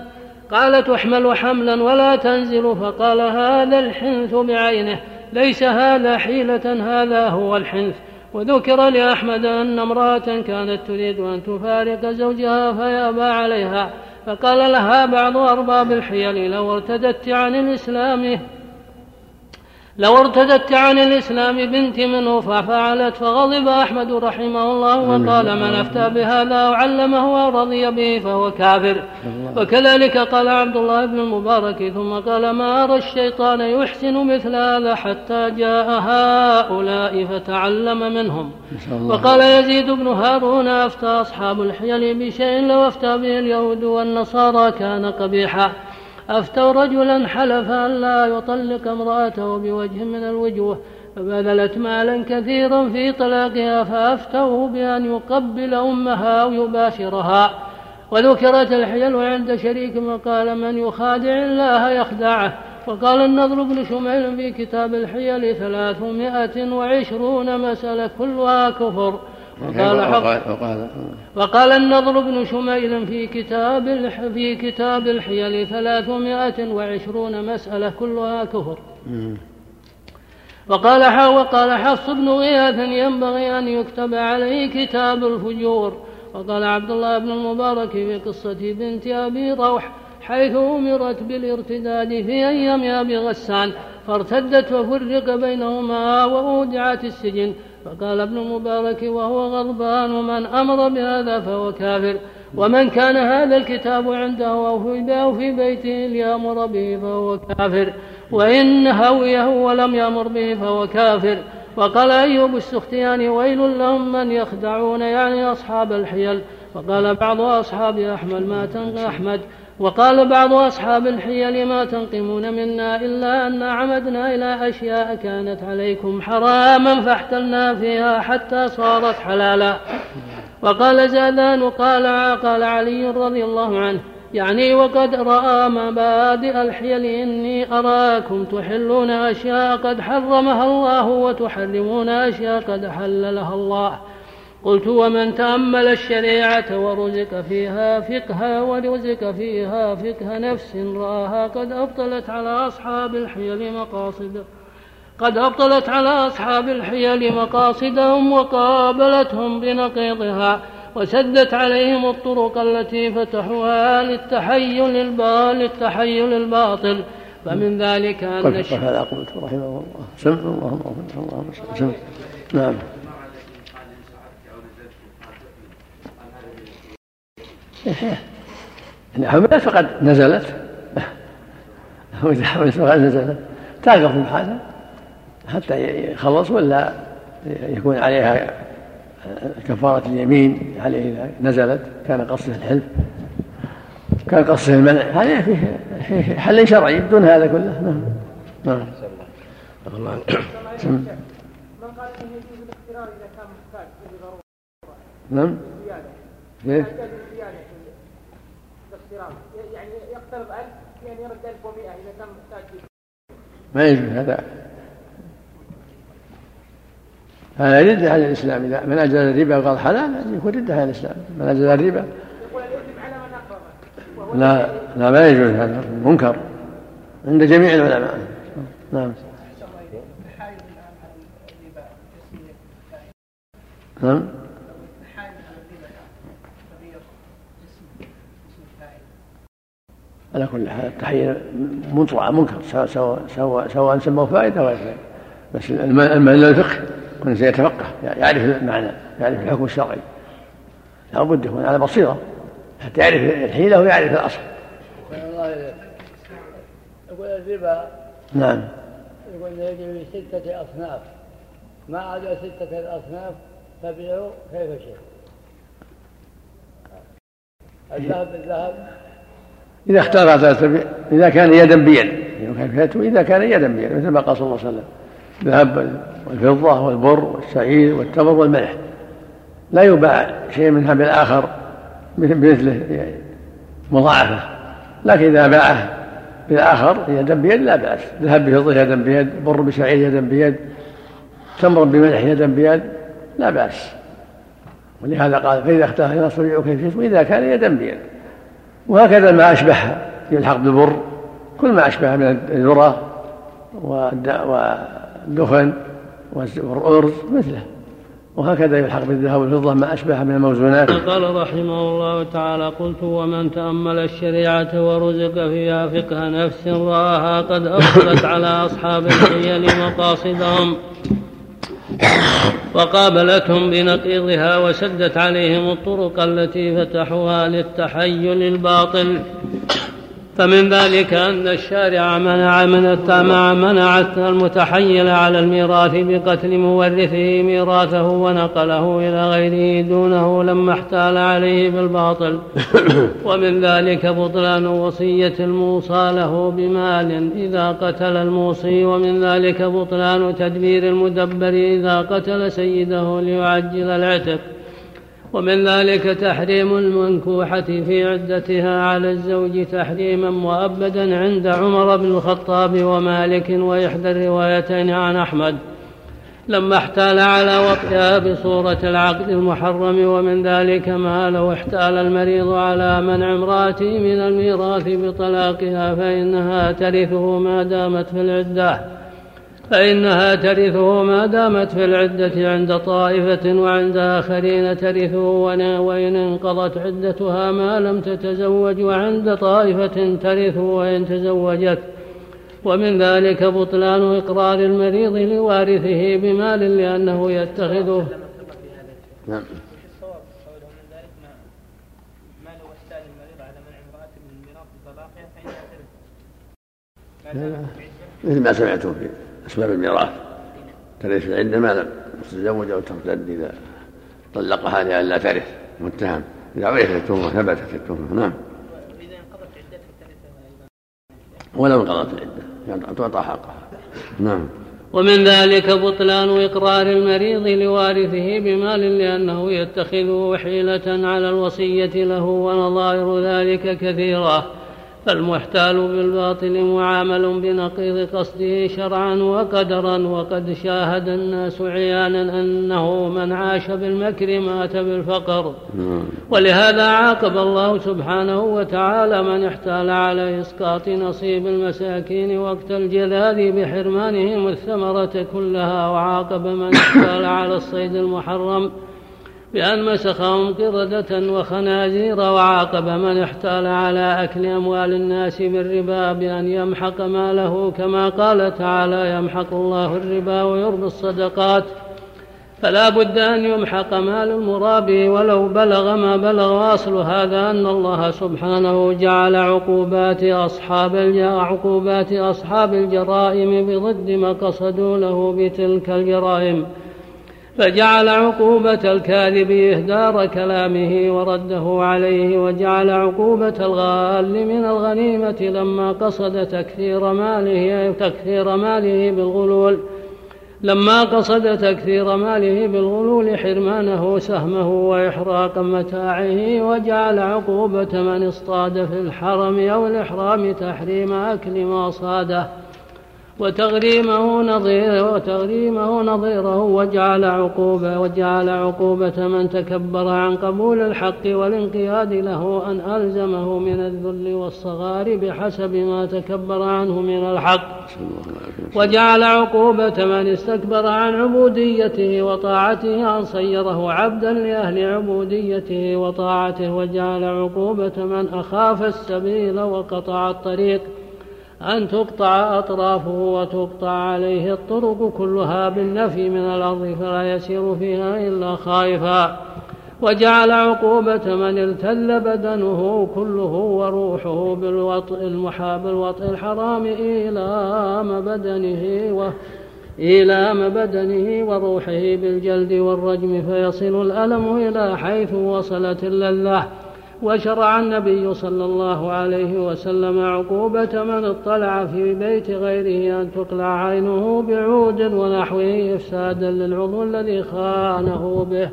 قال: تحمل حملا ولا تنزل. فقال: هذا الحنث بعينه، ليس هذا حيلة، هذا هو الحنث. وذكر لأحمد أن امرأة كانت تريد أن تفارق زوجها فيأبى عليها، فقال لها بعض أرباب الحيل: لو ارتدت عن الإسلام لو ارتدت عن الإسلام بنت منه. ففعلت، فغضب أحمد رحمه الله وقال: من أفتى بهذا وعلمه ورضي به فهو كافر. وكذلك قال عبد الله بن المبارك: ثم قال: ما أرى الشيطان يحسن مثل هذا حتى جاء هؤلاء فتعلم منهم. وقال يزيد بن هارون: أفتى أصحاب الحيل بشيء لو أفتى به اليهود والنصارى كان قبيحا. أفتوا رجلا حلف أن لا يطلق امرأته بوجه من الوجوه، فبذلت مالا كثيرا في طلاقها، فأفتوه بأن يقبل أمها ويباشرها. وذكرت الحيل عند شريك، وقال: من يخادع الله يخدعه. وقال النضر بن شميل في كتاب الحيل: ثلاثمائة وعشرون مسألة كلها كفر. وقال, وقال, وقال النضر بن شميل في كتاب, في كتاب الحيل: ثلاثمائة وعشرون مسألة كلها كفر. وقال, وقال حفص بن غياث: ينبغي أن يكتب عليه كتاب الفجور. وقال عبد الله بن المبارك في قصة بنت أبي روح حيث أمرت بالارتداد في أيام أبي غسان، فارتدت وفرق بينهما وأودعت السجن. فقال ابن مبارك وهو غضبان: ومن أمر بهذا فهو كافر، ومن كان هذا الكتاب عنده أو في بيته ليأمر به فهو كافر، وإن هويه ولم يأمر به فهو كافر. وقال أيوب السختياني: ويل لهم من يخدعون، يعني أصحاب الحيل. وقال بعض أصحاب أحمد ما تنقى أحمد وقال بعض أصحاب الحيل: ما تنقمون منا إلا أن عمدنا إلى أشياء كانت عليكم حراما فاحتلنا فيها حتى صارت حلالا. وقال زادان: وقال قال علي رضي الله عنه، يعني وقد رأى مبادئ الحيل: إني أراكم تحلون أشياء قد حرمها الله وتحرمون أشياء قد حللها الله. قلت: ومن تأمل الشريعة ورزق فيها فقها ورزق فيها فقه نفس رآها قد أبطلت على أصحاب الحيل مقاصد قد أبطلت على أصحاب الحيل مقاصدهم وقابلتهم بنقيضها وسدت عليهم الطرق التي فتحوها للتحيل للتحيل الباطل. فمن ذلك أن الشريعة رحمه الله سمع الله الله سمع نعم إن حملت فقد نزلت، وإذا حملت فقد نزلت تعقف المحاذا حتى يخلص ولا يكون عليها كفارة اليمين عليه إذا نزلت كان قصده الحلف كان قصده المنع. هذا فيه حل شرعي دون هذا كله. نعم نعم الله من قال إن يجوز الاقترار إذا كان محتاج بضرورة. نعم ليه؟ يعني يقترب ألف يعني يرد ألف ومئة إذا كان محتاج ما يجوز هذا. هذا رد على الإسلام. إذا من أجل الربا وقال حلال يكون رد على الإسلام. من أجل الربا يقول الإثم على من أقرب. لا لا ما يجوز هذا منكر عند جميع العلماء. نعم نعم على كل حال التحية مطلقة منكر سواء سموا فائدة ولا فائدة، بس المعنى لا يفقه كن سيتفقه يعرف المعنى يعرف الحكم الشرعي لا بد يكون على بصيرة حتى يعرف الحيلة ويعرف الأصل. يقول الربا نعم يقول يجب ستة أصناف، ما عدا ستة الأصناف فبيعوا كيف شئت. الذهب بالذهب إذا اختار إذا كان يدا بيد، إذا كان يدا بيد مثل ما قال صلى الله عليه وسلم الذهب والفضة والبر والشعير والتمر والملح، لا يباع شيء منها بالآخر مثله مضاعفة. لكن إذا باعه بالآخر يدا بيد لا بأس، ذهب بفضة يدا بيد، بر بشعير يدا بيد، تمر بملح يدا بيد لا بأس. ولهذا قال فإذا اختار الناس فبيعوا كيف شئتم إذا كان يدا بيد. وهكذا ما أشبهها يلحق بالبر، كل ما أشبهها من الذرة والدخن والأرز مثله. وهكذا يلحق بالذهب والفضة ما أشبهها من الموزونات. قال رحمه الله تعالى: قلت ومن تأمل الشريعة ورزق فيها فقه نفس رآها قد أفضلت على أصحاب الحيل مقاصدهم وقابلتهم بنقيضها وسدت عليهم الطرق التي فتحوها للتحيل الباطل، فمن ذلك أن الشارع منع منعت المتحيل على الميراث بقتل مورثه ميراثه ونقله إلى غيره دونه لما احتال عليه بالباطل، ومن ذلك بطلان وصية الموصى له بمال إذا قتل الموصي، ومن ذلك بطلان تدبير المدبر إذا قتل سيده ليعجل العتق، ومن ذلك تحريم المنكوحة في عدتها على الزوج تحريما مؤبدا عند عمر بن الخطاب ومالك وإحدى الروايتين عن أحمد لما احتال على وطئها بصورة العقد المحرم، ومن ذلك ما لو احتال المريض على منع امرأته من الميراث بطلاقها فإنها ترثه ما دامت في العدة فإنها ترثه ما دامت في العدة عند طائفة وعند آخرين ترثه وإن انقضت عدتها ما لم تتزوج، وعند طائفة ترثه وإن تزوجت. ومن ذلك بطلان إقرار المريض لوارثه بمال لأنه يتخذه. نعم. مثل ما سمعتم فيه أسباب الميراث ترث العدة ما لم تتزوج أو ترتد إذا طلقها لئلا ترث متهم إذا عرفت التهمة ثبتت التهمة. نعم. إذا انقضت عدتها ترثها ولو انقضت العدة يعني تعطى حقها. نعم. ومن ذلك بطلان إقرار المريض لوارثه بمال لأنه يتخذه حيلة على الوصية له، ونظائر ذلك كثيرة، فالمحتال بالباطل معامل بنقيض قصده شرعا وقدرا، وقد شاهد الناس عيانا أنه من عاش بالمكر مات بالفقر. ولهذا عاقب الله سبحانه وتعالى من احتال على إسقاط نصيب المساكين وقت الجذاذ بحرمانهم الثمرة كلها، وعاقب من احتال على الصيد المحرم بأن مسخهم قردة وخنازير، وعاقب من احتال على أكل أموال الناس بالربا بأن يمحق ماله كما قال تعالى: يمحق الله الربا ويربي الصدقات، فلا بد أن يمحق مال المرابي ولو بلغ ما بلغ. وأصل هذا أن الله سبحانه جعل عقوبات أصحاب عقوبات أصحاب الجرائم بضد ما قصدوا له بتلك الجرائم، فجعل عقوبة الكاذب إهدار كلامه ورده عليه، وجعل عقوبة الغال من الغنيمة لما قصد تكثير ماله تكثير ماله بالغلول لما قصد تكثير ماله بالغلول حرمانه سهمه وإحراق متاعه، وجعل عقوبة من اصطاد في الحرم أو الإحرام تحريم أكل ما صاده وتغريمه نظيره, وتغريمه نظيره وجعل, عقوبة وجعل عقوبة من تكبر عن قبول الحق والانقياد له أن ألزمه من الذل والصغار بحسب ما تكبر عنه من الحق، وجعل عقوبة من استكبر عن عبوديته وطاعته أن صيره عبدا لأهل عبوديته وطاعته، وجعل عقوبة من أخاف السبيل وقطع الطريق أن تقطع أطرافه وتقطع عليه الطرق كلها بالنفي من الأرض فلا يسير فيها إلا خائفا، وجعل عقوبة من التل بدنه كله وروحه بالوطء المحاب الوطء الحرام إيلام بدنه و إيلام بدنه وروحه بالجلد والرجم فيصل الألم إلى حيث وصلت اللذة. وشرع النبي صلى الله عليه وسلم عقوبة من اطلع في بيت غيره أن تقلع عينه بعود ونحوه إفسادا للعضو الذي خانه به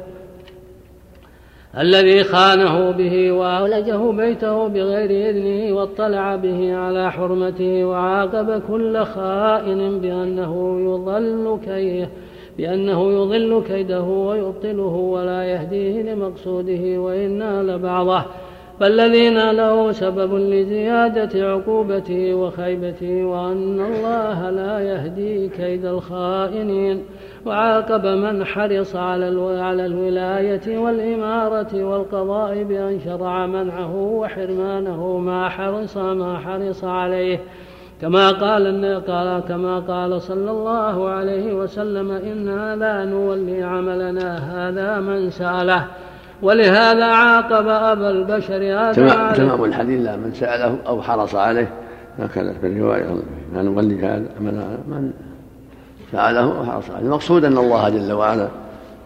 الذي خانه به وأولجه بيته بغير إذنه واطلع به على حرمته وعاقب كل خائن بأنه يضل كيه بأنه يضل كيده ويبطله ولا يهديه لمقصوده وإن نال بعضه، فالذين له سبب لزيادة عقوبته وخيبته وأن الله لا يهدي كيد الخائنين. وعاقب من حرص على الولاية والإمارة والقضاء بأن شرع منعه وحرمانه ما حرص ما حرص عليه، كما قال كما قال صلى الله عليه وسلم: إنا لا نولي عملنا هذا من سأله. ولهذا عاقب أبا البشر هذا تمام الحديث: لا من سأله أو حرص عليه، هكذا في الرواية. لا نولي هذا عملنا من سأله أو حرص عليه. المقصود أن الله جل وعلا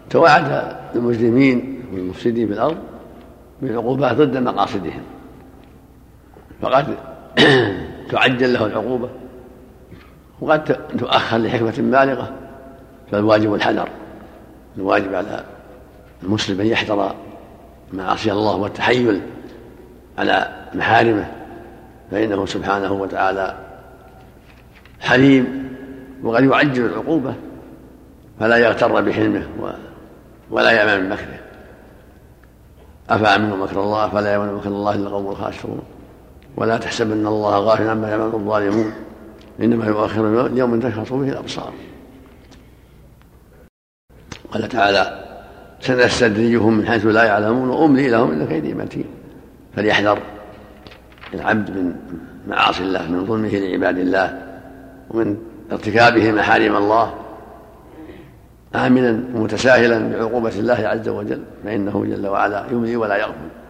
توعد المسلمين والمفسدين في الأرض بالعقوبات ضد مقاصدهم، فقد تعجل له العقوبة وقد تؤخر لحكمة بالغة، فالواجب الحذر. الواجب على المسلم أن يحذر معاصي الله والتحيل على محارمه، فإنه سبحانه وتعالى حليم وقد يعجل العقوبة، فلا يغتر بحلمه ولا يأمن بمكره. أفأمنوا مكر الله فلا يأمن مكر الله إلا القوم الخاسرون. ولا تحسبن الله غافلا عما يعمل الظالمون، انما يؤخر يوم تشخص به الابصار. قال تعالى: سنستدرجهم من حيث لا يعلمون واملي لهم ان كيدي متين. فليحذر العبد من معاصي الله، من ظلمه لعباد الله ومن ارتكابه محارم الله، امنا متساهلا بعقوبه الله عز وجل، فانه جل وعلا يملي ولا يغفل.